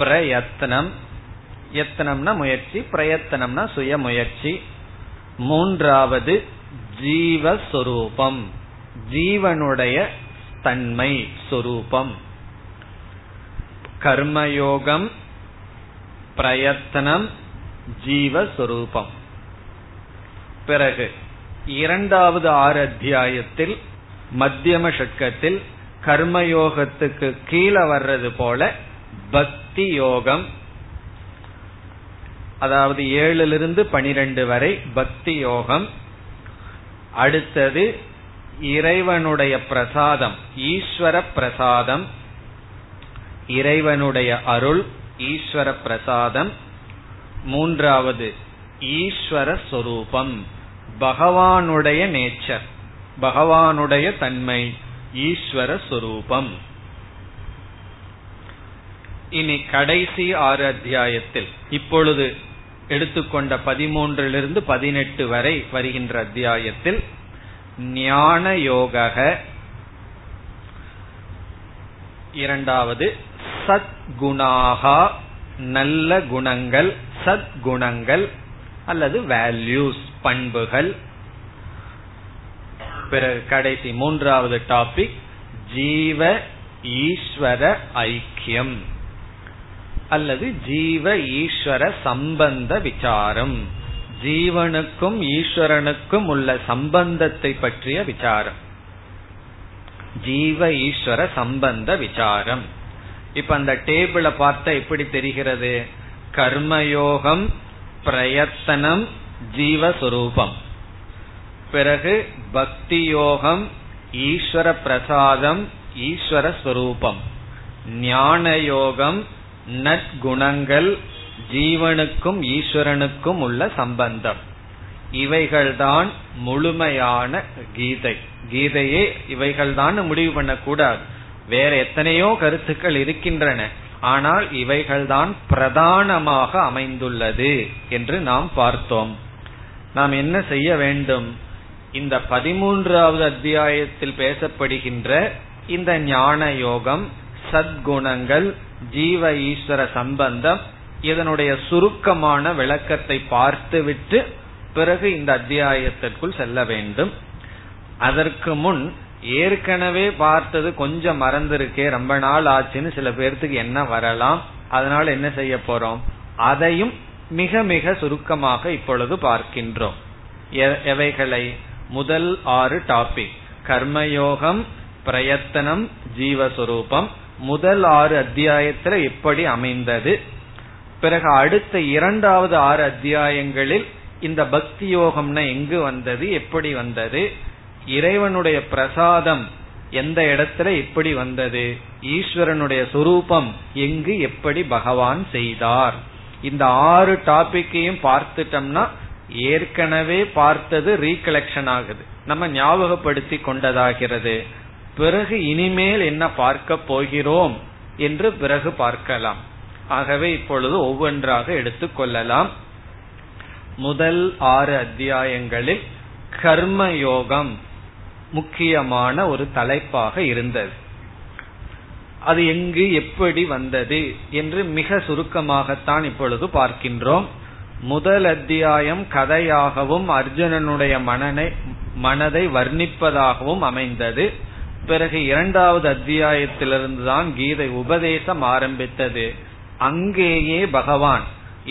பிரயத்தனம். யத்தனம்னா முயற்சி, பிரயத்தனம்னா சுயமுயற்சி. மூன்றாவது ஜீவஸ்வரூபம், ஜீவனுடைய தன்மை சொரூபம். கர்மயோகம், பிரயத்தனம், ஜீவஸ்வரூபம். பிறகு இரண்டாவது ஆறு அத்தியாயத்தில் மத்தியம ஷட்கத்தில் கர்மயோகத்துக்கு கீழே வர்றது போல பக்தி யோகம், அதாவது ஏழிலிருந்து பனிரெண்டு வரை பக்தி யோகம். அடுத்தது இறைவனுடைய பிரசாதம், ஈஸ்வர பிரசாதம், இறைவனுடைய அருள், ஈஸ்வர பிரசாதம். மூன்றாவது ஈஸ்வர சொரூபம், பகவானுடைய நேச்சர், பகவானுடைய தன்மை, ஈஸ்வர சொரூபம். இனி கடைசி ஆறு அத்தியாயத்தில், இப்பொழுது எடுத்துக்கொண்ட பதிமூன்றிலிருந்து பதினெட்டு வரை வருகின்ற அத்தியாயத்தில் ஞான யோக, இரண்டாவது சத்குணாகா, நல்ல குணங்கள், சத்குணங்கள் அல்லது வேல்யூஸ், பண்புகள். பிறகு கடைசி மூன்றாவது டாபிக் ஜீவ ஈஸ்வர ஐக்கியம் அல்லது ஜீவ ஈஸ்வர சம்பந்த விசாரம், ஜீவனுக்கும் ஈஸ்வரனுக்கும் உள்ள சம்பந்தத்தை பற்றிய விசாரம், ஜீவ ஈஸ்வர சம்பந்த விசாரம். இப்ப அந்த டேபிளை பார்த்தா எப்படி தெரிகிறது? கர்மயோகம், பிரயத்தனம், ஜீவஸ்வரூபம். பிறகு பக்தி யோகம், ஈஸ்வர பிரசாதம், ஈஸ்வர ஸ்வரூபம். ஞான யோகம், நற்குணங்கள், ஜீவனுக்கும் ஈஸ்வரனுக்கும் உள்ள சம்பந்தம். இவைகள்தான் முழுமையான கீதை. கீதையே இவைகள்தான் முடிவு பண்ணக்கூடாது. வேற எத்தனையோ கருத்துக்கள் இருக்கின்றன, ஆனால் இவைகள்தான் பிரதானமாக அமைந்துள்ளது என்று நாம் பார்த்தோம். நாம் என்ன செய்ய வேண்டும்? இந்த பதிமூன்றாவது அத்தியாயத்தில் பேசப்படுகின்ற இந்த ஞான யோகம், சத்குணங்கள், ஜீவ ஈஸ்வர சம்பந்தம், இதனுடைய சுருக்கமான விளக்கத்தை பார்த்துவிட்டு பிறகு இந்த அத்தியாயத்திற்குள் செல்ல வேண்டும். அதற்கு முன் ஏற்கனவே பார்த்தது கொஞ்சம் மறந்திருக்கே, ரொம்ப நாள் ஆச்சுன்னு சில பேர்த்துக்கு என்ன வரலாம், அதனால என்ன செய்ய போறோம், அதையும் மிக மிக சுருக்கமாக இப்பொழுது பார்க்கின்றோம். எவைகளை? முதல் ஆறு டாபிக் கர்மயோகம், பிரயத்தனம், ஜீவஸ்வரூபம், முதல் ஆறு அத்தியாயத்துல எப்படி அமைந்தது. பிறகு அடுத்த இரண்டாவது ஆறு அத்தியாயங்களில் இந்த பக்தி யோகம்னா எங்கு வந்தது, எப்படி வந்தது, இறைவனுடைய பிரசாதம் எந்த இடத்துல எப்படி வந்தது, ஈஸ்வரனுடைய சுரூபம் எங்கு எப்படி பகவான் செய்தார். இந்த ஆறு டாபிக்கையும் பார்த்துட்டோம்னா ஏற்கனவே பார்த்தது ரீகலெக்ஷன் ஆகுது, நம்ம ஞாபகப்படுத்தி கொண்டதாகிறது. பிறகு இனிமேல் என்ன பார்க்க போகிறோம் என்று பிறகு பார்க்கலாம். ஆகவே இப்பொழுது ஒவ்வொன்றாக எடுத்துக் கொள்ளலாம். முதல் ஆறு அத்தியாயங்களில் கர்மயோகம் முக்கியமான ஒரு தலைப்பாக இருந்தது. அது எங்கு எப்படி வந்தது என்று மிக சுருக்கமாகத்தான் இப்பொழுது பார்க்கின்றோம். முதல் அத்தியாயம் கதையாகவும் அர்ஜுனனுடைய மனனை மனதை வர்ணிப்பதாகவும் அமைந்தது. பிறகு இரண்டாவது அத்தியாயத்திலிருந்துதான் கீதை உபதேசம் ஆரம்பித்தது. அங்கேயே பகவான்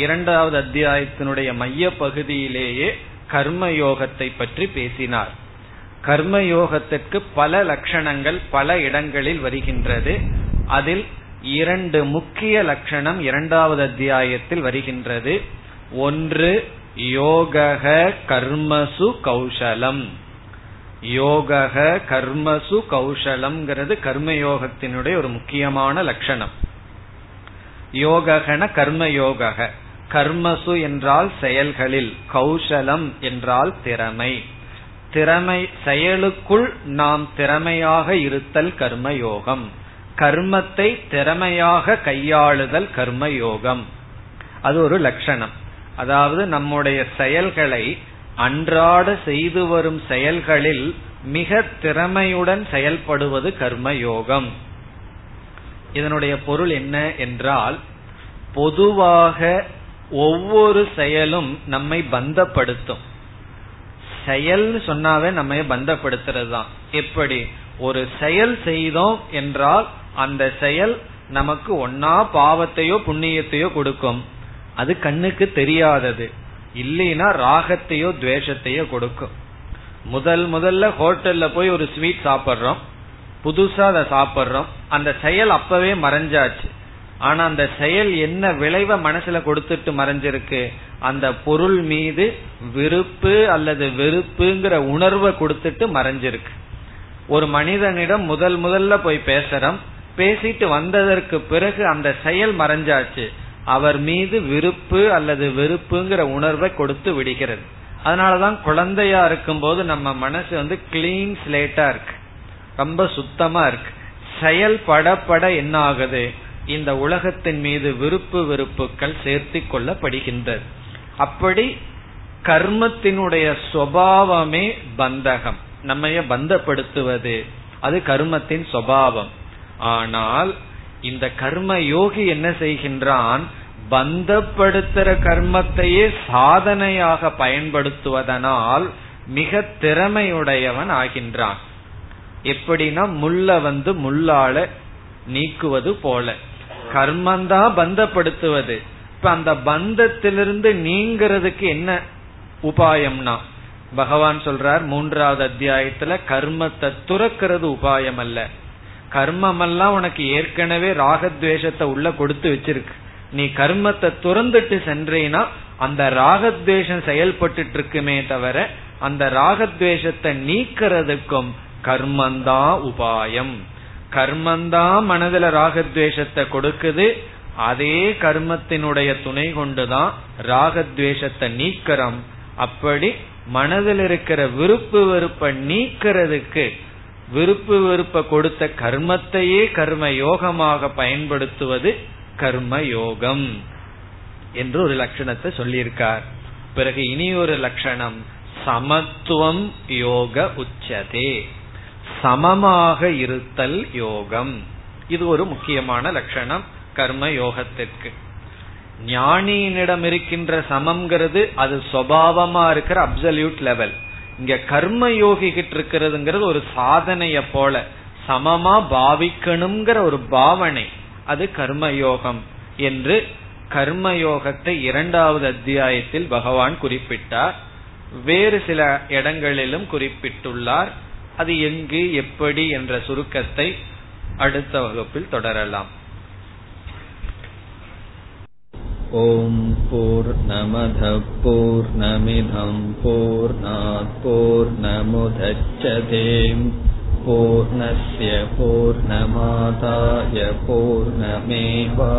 இரண்டாவது அத்தியாயத்தினுடைய மைய பகுதியிலேயே கர்மயோகத்தை பற்றி பேசினார். கர்மயோகத்திற்கு பல லட்சணங்கள் பல இடங்களில் வருகின்றது. அதில் இரண்டு முக்கிய லட்சணம் இரண்டாவது அத்தியாயத்தில் வருகின்றது. ஒன்று யோகக கர்மசு கௌசலம், யோகக கர்மசு கௌசலம்ங்கிறது கர்மயோகத்தினுடைய ஒரு முக்கியமான லட்சணம். யோகன கர்மயோக, கர்மசு என்றால் செயல்களில், கௌசலம் என்றால் திறமை. திறமை, செயலுக்குள் நாம் திறமையாக இருத்தல் கர்மயோகம். கர்மத்தை திறமையாக கையாளுதல் கர்மயோகம். அது ஒரு லட்சணம். அதாவது நம்முடைய செயல்களை, அன்றாட செய்து வரும் செயல்களில் மிக திறமையுடன் செயல்படுவது கர்மயோகம். இதனுடைய பொருள் என்ன என்றால், பொதுவாக ஒவ்வொரு செயலும் நம்மை பந்தப்படுத்தும். செயல் சொன்னாவே நம்ம பந்தப்படுத்துறது தான். எப்படி ஒரு செயல் செய்தோம் என்றால் அந்த செயல் நமக்கு ஒன்னா பாவத்தையோ புண்ணியத்தையோ கொடுக்கும். அது கண்ணுக்கு தெரியாதது, இல்லைன்னா ராகத்தையோ துவேஷத்தையோ கொடுக்கும். முதல் முதல்ல ஹோட்டல்ல போய் ஒரு ஸ்வீட் சாப்பிட்றோம், புதுசா அதை சாப்பிட்றோம், அந்த செயல் அப்பவே மறைஞ்சாச்சு. ஆனா அந்த செயல் என்ன விளைவை மனசுல கொடுத்துட்டு மறைஞ்சிருக்கு, அந்த பொருள் மீது விருப்பு அல்லது வெறுப்புங்கிற உணர்வை கொடுத்துட்டு மறைஞ்சிருக்கு. ஒரு மனிதனிடம் முதல் முதல்ல போய் பேசுறோம், பேசிட்டு வந்ததற்கு பிறகு அந்த செயல் மறைஞ்சாச்சு, அவர் மீது விருப்பு அல்லது வெறுப்புங்கிற உணர்வை கொடுத்து விடுகிறது. அதனாலதான் குழந்தையா இருக்கும் போது நம்ம மனசு வந்து கிளீன் ஸ்லேட்டா இருக்கு, ரொம்ப சுத்தமா இருக்கு. செயல் படப்பட என்ன ஆகுது, இந்த உலகத்தின் மீது விருப்பு வெறுப்புகள் சேர்த்து கொள்ளப்படுகின்றது. அப்படி கர்மத்தினுடைய சுபாவமே பந்தகம், நம்மைய பந்தப்படுத்துவது. அது கர்மத்தின் சுபாவம். ஆனால் இந்த கர்ம யோகி என்ன செய்கின்றான், பந்தப்படுத்துற கர்மத்தையே சாதனையாக பயன்படுத்துவதனால் மிக திறமையுடையவன் ஆகின்றான். எப்படின்னா, முள்ள வந்து முள்ளால நீக்குவது போல கர்மந்தா பந்தப்படுத்துவது. இப்ப அந்த பந்தத்திலிருந்து நீங்கிறதுக்கு என்ன உபாயம்னா, பகவான் சொல்றார் மூன்றாவது அத்தியாயத்துல, கர்மத்தை துறக்கிறது உபாயம் அல்ல. கர்மமெல்லாம் உனக்கு ஏற்கனவே ராகத்வேஷத்தை உள்ள கொடுத்து வச்சிருக்கு. நீ கர்மத்தை துறந்துட்டு சென்றேனா அந்த ராகத்வேஷம் செயல்பட்டு இருக்குமே தவிர, அந்த ராகத்வேஷத்தை நீக்கிறதுக்கும் கர்மந்தா உபாயம். கர்மந்தா மனதுல ராகத்வேஷத்தை கொடுக்குது, அதே கர்மத்தினுடைய துணை கொண்டுதான் ராகத்வேஷத்தை நீக்கிறோம். அப்படி மனதில் இருக்கிற விருப்பு வெறுப்பை நீக்கிறதுக்கு, விருப்பு வெறுப்பை கொடுத்த கர்மத்தையே கர்ம யோகமாக பயன்படுத்துவது கர்ம யோகம் என்று ஒரு லட்சணத்தை சொல்லியிருக்கார். பிறகு இனி ஒரு லட்சணம், சமத்துவம் யோக உச்சதே, சமமாக இருத்தல் யோகம். இது ஒரு முக்கியமான லட்சணம் கர்ம யோகத்திற்கு. ஞானியினிடம் இருக்கின்ற சமம்ங்கிறது அது சுபாவமா இருக்கிற அப்சல்யூட் லெவல். இங்க கர்ம யோகிக்கிட்டு இருக்கிறதுங்கிறது ஒரு சாதனைய போல சமமா பாவிக்கணுங்கிற ஒரு பாவனை, அது கர்மயோகம் என்று கர்மயோகத்தை இரண்டாவது அத்தியாயத்தில் பகவான் குறிப்பிட்டார். வேறு சில இடங்களிலும் குறிப்பிட்டுள்ளார். அது எங்கு எப்படி என்ற சுருக்கத்தை அடுத்த வகுப்பில் தொடரலாம். ஓம் பூர்ணமதః பூர்ணமிதம் பூர்ணாத் பூர்ணமுதச்யதே பூர்ணஸ்ய பூர்ணமாதாய பூர்ணமேவாவசிஷ்யதே.